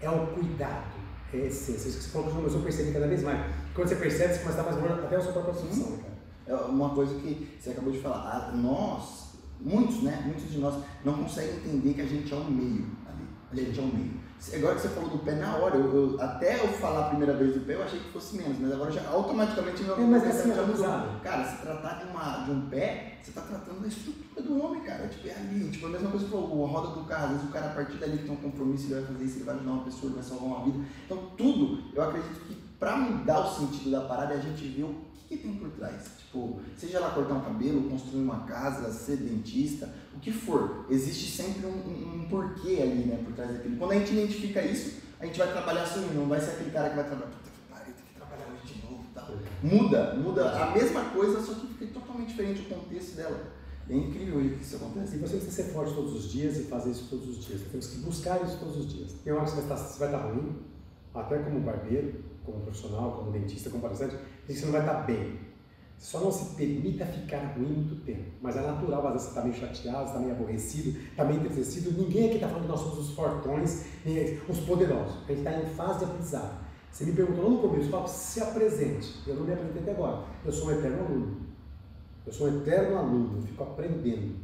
É o cuidado. É a essência. Isso que você falou que começou a perceber cada vez mais. Quando você percebe, você começa a mais morando até a sua própria solução, cara. É uma coisa que você acabou de falar, nós, muitos, né, muitos de nós não conseguem entender que a gente é um meio ali, a gente é um meio. Agora que você falou do pé, na hora, até eu falar a primeira vez do pé, eu achei que fosse menos, mas agora já automaticamente eu não consigo pensar. Cara, se tratar de um pé, você está tratando da estrutura do homem, cara, tipo, é ali, tipo, a mesma coisa que você falou, a roda do carro, às vezes o cara a partir dali que tem um compromisso, ele vai fazer isso, ele vai ajudar uma pessoa, ele vai salvar uma vida, então tudo, eu acredito que para mudar o sentido da parada, a gente vê o que tem por trás? Tipo, seja lá cortar um cabelo, construir uma casa, ser dentista, o que for, existe sempre um porquê ali, né, por trás daquilo. Quando a gente identifica isso, a gente vai trabalhar assim, não vai ser aquele cara que vai trabalhar, puta que pariu, tem que trabalhar hoje de novo e tal. Muda a mesma coisa, só que fica totalmente diferente o contexto dela. É incrível isso que isso acontece. E você precisa ser forte todos os dias e fazer isso todos os dias. Temos que buscar isso todos os dias. Tem hora que você vai estar ruim, até como barbeiro, como profissional, como dentista, como palestrante, você não vai estar bem. Você só não se permita ficar ruim muito tempo. Mas é natural, às vezes você está meio chateado, você está meio aborrecido, está meio entristecido. Ninguém aqui está falando que nós somos os fortões, os poderosos. A gente está em fase de aprendizado. Você me perguntou no começo, eu falo, se apresente. Eu não me apresentei até agora. Eu sou um eterno aluno. Eu fico aprendendo.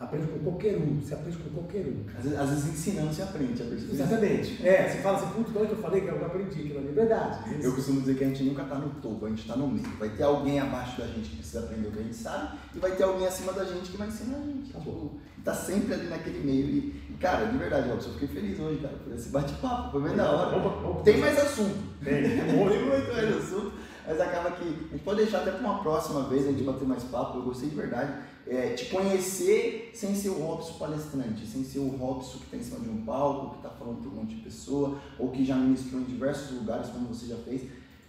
Aprende com qualquer um, você aprende com qualquer um. Às vezes ensinando você aprende a perceber. Exatamente. É, você fala assim, putz, quando é que eu falei que eu aprendi, que não é verdade. Eu costumo dizer que a gente nunca está no topo, a gente está no meio. Vai ter alguém abaixo da gente que precisa aprender o que a gente sabe e vai ter alguém acima da gente que vai ensinar a gente. Tá bom. Tá sempre ali naquele meio e cara, de verdade, Robson, eu fiquei feliz hoje, cara, por esse bate-papo, foi bem da hora. Opa. Tem mais assunto. Tem muito mais assunto. Mas acaba que a gente pode deixar até para uma próxima vez, a gente bater mais papo, eu gostei de verdade. É, te conhecer sem ser o Robson palestrante, sem ser o Robson que está em cima de um palco, que está falando para um monte de pessoa, ou que já ministrou em diversos lugares, como você já fez.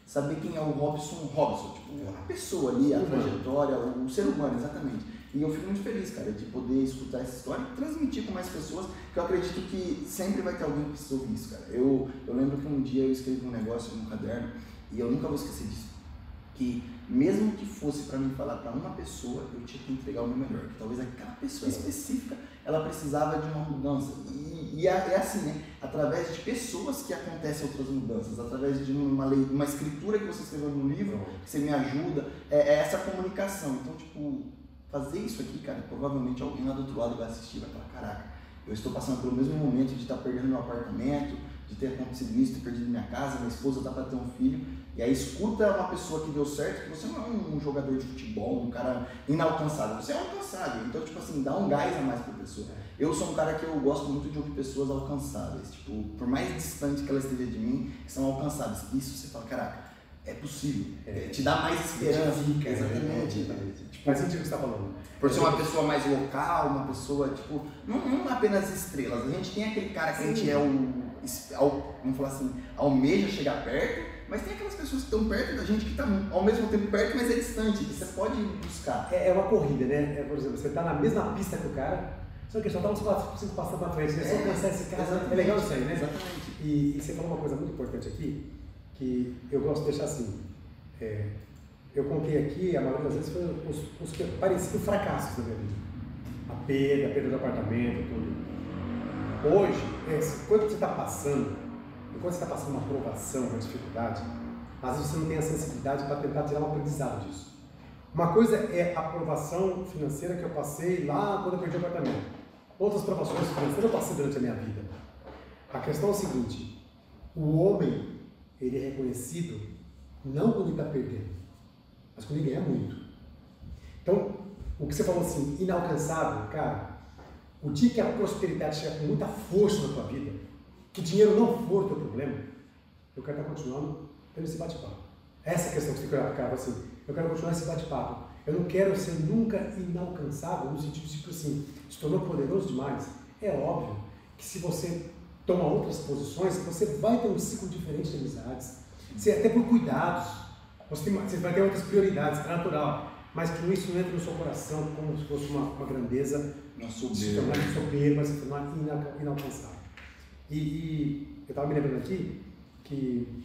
Saber quem é o Robson, tipo, a pessoa ali, a trajetória, o ser humano, exatamente. E eu fico muito feliz, cara, de poder escutar essa história e transmitir com mais pessoas, que eu acredito que sempre vai ter alguém que precisa ouvir isso, cara. Eu lembro que um dia eu escrevi um negócio num caderno, e eu nunca vou esquecer disso, que mesmo que fosse para mim falar para uma pessoa, eu tinha que entregar o meu melhor, que talvez aquela pessoa específica, ela precisava de uma mudança, e é assim, né, através de pessoas que acontecem outras mudanças, através de uma escritura que você escreveu no livro, que você me ajuda, é essa comunicação, então tipo, fazer isso aqui, cara, provavelmente alguém lá do outro lado vai assistir, vai falar, caraca, eu estou passando pelo mesmo momento de estar perdendo meu apartamento, de ter acontecido isso, ter perdido minha casa, minha esposa tá para ter um filho, e aí escuta uma pessoa que deu certo, que você não é um jogador de futebol, um cara inalcançável, você é alcançável, então tipo assim, dá um gás a mais pra pessoa. Eu sou um cara que eu gosto muito de ouvir pessoas alcançáveis, tipo, por mais distante que elas estejam de mim, são alcançáveis, isso você fala, caraca, é possível, te dá mais esperança, exatamente. Faz sentido o que você está falando. Por ser uma pessoa mais local, uma pessoa, tipo, não apenas estrelas, a gente tem aquele cara que sim. A gente é vamos falar assim, almeja chegar perto, mas tem aquelas pessoas que estão perto da gente que estão ao mesmo tempo perto, mas é distante, que você pode buscar. É uma corrida, né? Por exemplo, você está na mesma pista que o cara, só que só está uns 4, 5 passos para frente, você só alcançar esse cara, é legal isso aí, né? Exatamente. E você falou uma coisa muito importante aqui, que eu gosto de deixar assim, eu contei aqui, a maioria das vezes foi os que pareciam fracassos da minha vida. A perda do apartamento, tudo. Hoje, quando você está passando, uma provação, uma dificuldade, às vezes você não tem a sensibilidade para tentar tirar um aprendizado disso. Uma coisa é a provação financeira que eu passei lá quando eu perdi o apartamento. Outras provações financeiras eu passei durante a minha vida. A questão é o seguinte, o homem, ele é reconhecido não quando ele está perdendo. mas quando ele ganha muito. Então, o que você falou assim, inalcançável, cara, o dia que a prosperidade chegar com muita força na tua vida, que dinheiro não for teu problema, eu quero estar continuando tendo esse bate-papo. Essa é a questão que você tem que olhar para o cara, assim, eu quero continuar esse bate-papo. Eu não quero ser nunca inalcançável, no sentido de, tipo assim, se tornou poderoso demais. É óbvio que se você toma outras posições, você vai ter um ciclo diferente de amizades. Você, até por cuidados, você vai ter outras prioridades, é natural. Mas que isso não entra no seu coração como se fosse uma grandeza, se tornar soberba, se tornar inalcançável. E eu estava me lembrando aqui que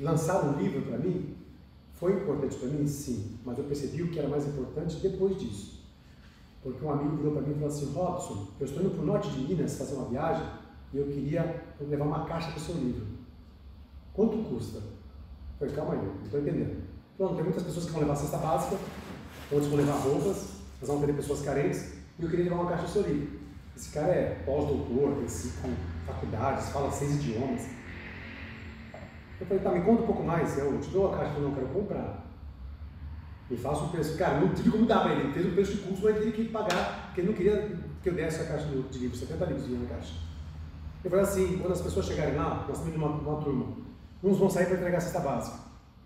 lançar um livro para mim foi importante para mim, sim, mas eu percebi o que era mais importante depois disso. Porque um amigo virou para mim e falou assim, Robson, eu estou indo para o norte de Minas fazer uma viagem e eu queria levar uma caixa para o seu livro. Quanto custa? Eu falei, calma aí, não estou entendendo. Bom, tem muitas pessoas que vão levar cesta básica, outras vão levar roupas, mas vão ter pessoas carentes, e eu queria levar uma caixa do seu livro. Esse cara é pós-doutor, tem 5 faculdades, fala 6 idiomas. Eu falei, tá, me conta um pouco mais, eu te dou a caixa, eu não quero comprar. Me faça um preço. Cara, não tive como dar pra ele, ele fez um preço de custo, mas ele teve que pagar, porque ele não queria que eu desse a caixa de livro, 70 livros vinha na caixa. Eu falei assim, quando as pessoas chegarem lá, nós temos uma turma, uns vão sair para entregar a cesta básica,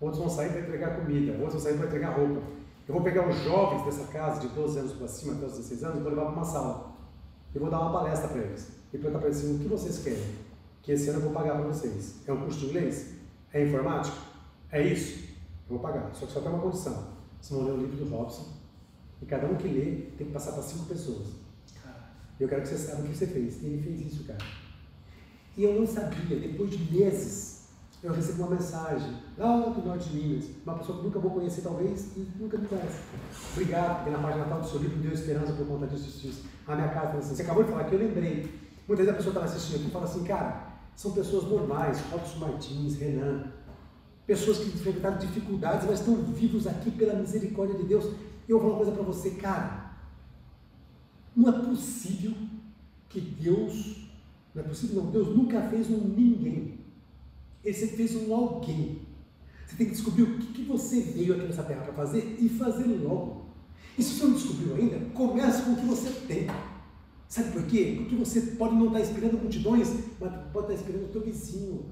outros vão sair para entregar comida, outros vão sair para entregar roupa. Eu vou pegar os jovens dessa casa, de 12 anos para cima, até os 16 anos, e vou levar para uma sala. Eu vou dar uma palestra para eles, e perguntar para eles assim, o que vocês querem? Que esse ano eu vou pagar para vocês. É um curso de inglês? É informático? É isso? Eu vou pagar. Só que só tem uma condição. Vocês vão ler o livro do Robson, e cada um que lê tem que passar para 5 pessoas. E eu quero que vocês saibam o que você fez. E ele fez isso, cara. E eu não sabia, depois de meses, eu recebi uma mensagem lá do norte de Minas, uma pessoa que nunca vou conhecer talvez e nunca me conhece. Obrigado, porque na página tal do seu livro me deu esperança por conta disso. A minha casa, assim, você acabou de falar que eu lembrei. Muitas vezes a pessoa estava assistindo aqui e fala assim, cara, são pessoas normais, Robson Martins, Renan, pessoas que enfrentaram dificuldades, mas estão vivos aqui pela misericórdia de Deus. E eu vou falar uma coisa para você, cara, não é possível que Deus, não é possível não, Deus nunca fez um ninguém. Ele sempre fez um alguém. Você tem que descobrir o que você veio aqui nessa terra para fazer e fazer logo. E se você não descobriu ainda, comece com o que você tem. Sabe por quê? Porque você pode não estar inspirando multidões, mas pode estar inspirando o teu vizinho,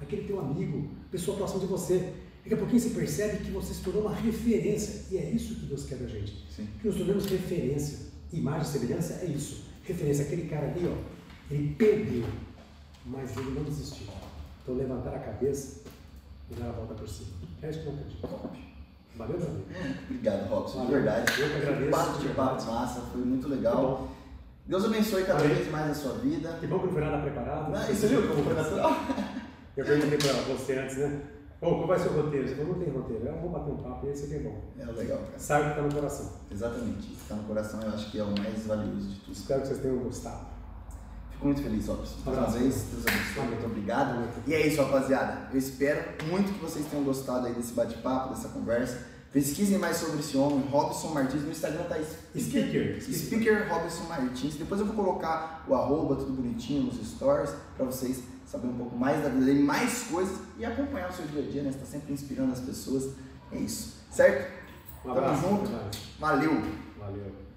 aquele teu amigo, pessoa próxima de você. Daqui a pouquinho você percebe que você se tornou uma referência. E é isso que Deus quer da gente. Sim. Que nós tornamos referência. Imagem, semelhança, é isso. Referência, aquele cara ali, ó, ele perdeu, mas ele não desistiu. Então, levantar a cabeça e dar a volta por cima. É isso que eu acredito. Top. Valeu, meu amigo. Obrigado, Robson. Valeu. De verdade. Eu que agradeço. Bate-papo massa. Foi muito legal. Deus abençoe cada vez mais a sua vida. Que bom que não foi nada preparado. Ah, você viu como foi natural? Eu perguntei para você antes, né? Ô, qual vai ser o roteiro? Você falou, não tem roteiro. Eu vou bater um papo e esse aqui é bom. É legal, cara. Sabe o que está no coração. Exatamente. O que está no coração eu acho que é o mais valioso de tudo. Espero que vocês tenham gostado. Muito feliz, Robson. Mais uma vez, Deus abençoe, muito obrigado. E é isso, rapaziada. Eu espero muito que vocês tenham gostado aí desse bate-papo, dessa conversa. Pesquisem mais sobre esse homem, Robson Martins. No Instagram tá Speaker Robson Martins. Depois eu vou colocar o arroba, tudo bonitinho, nos stories, para vocês saberem um pouco mais da vida dele, mais coisas e acompanhar o seu dia a dia, né? Você tá sempre inspirando as pessoas. É isso, certo? Tamo junto. Valeu.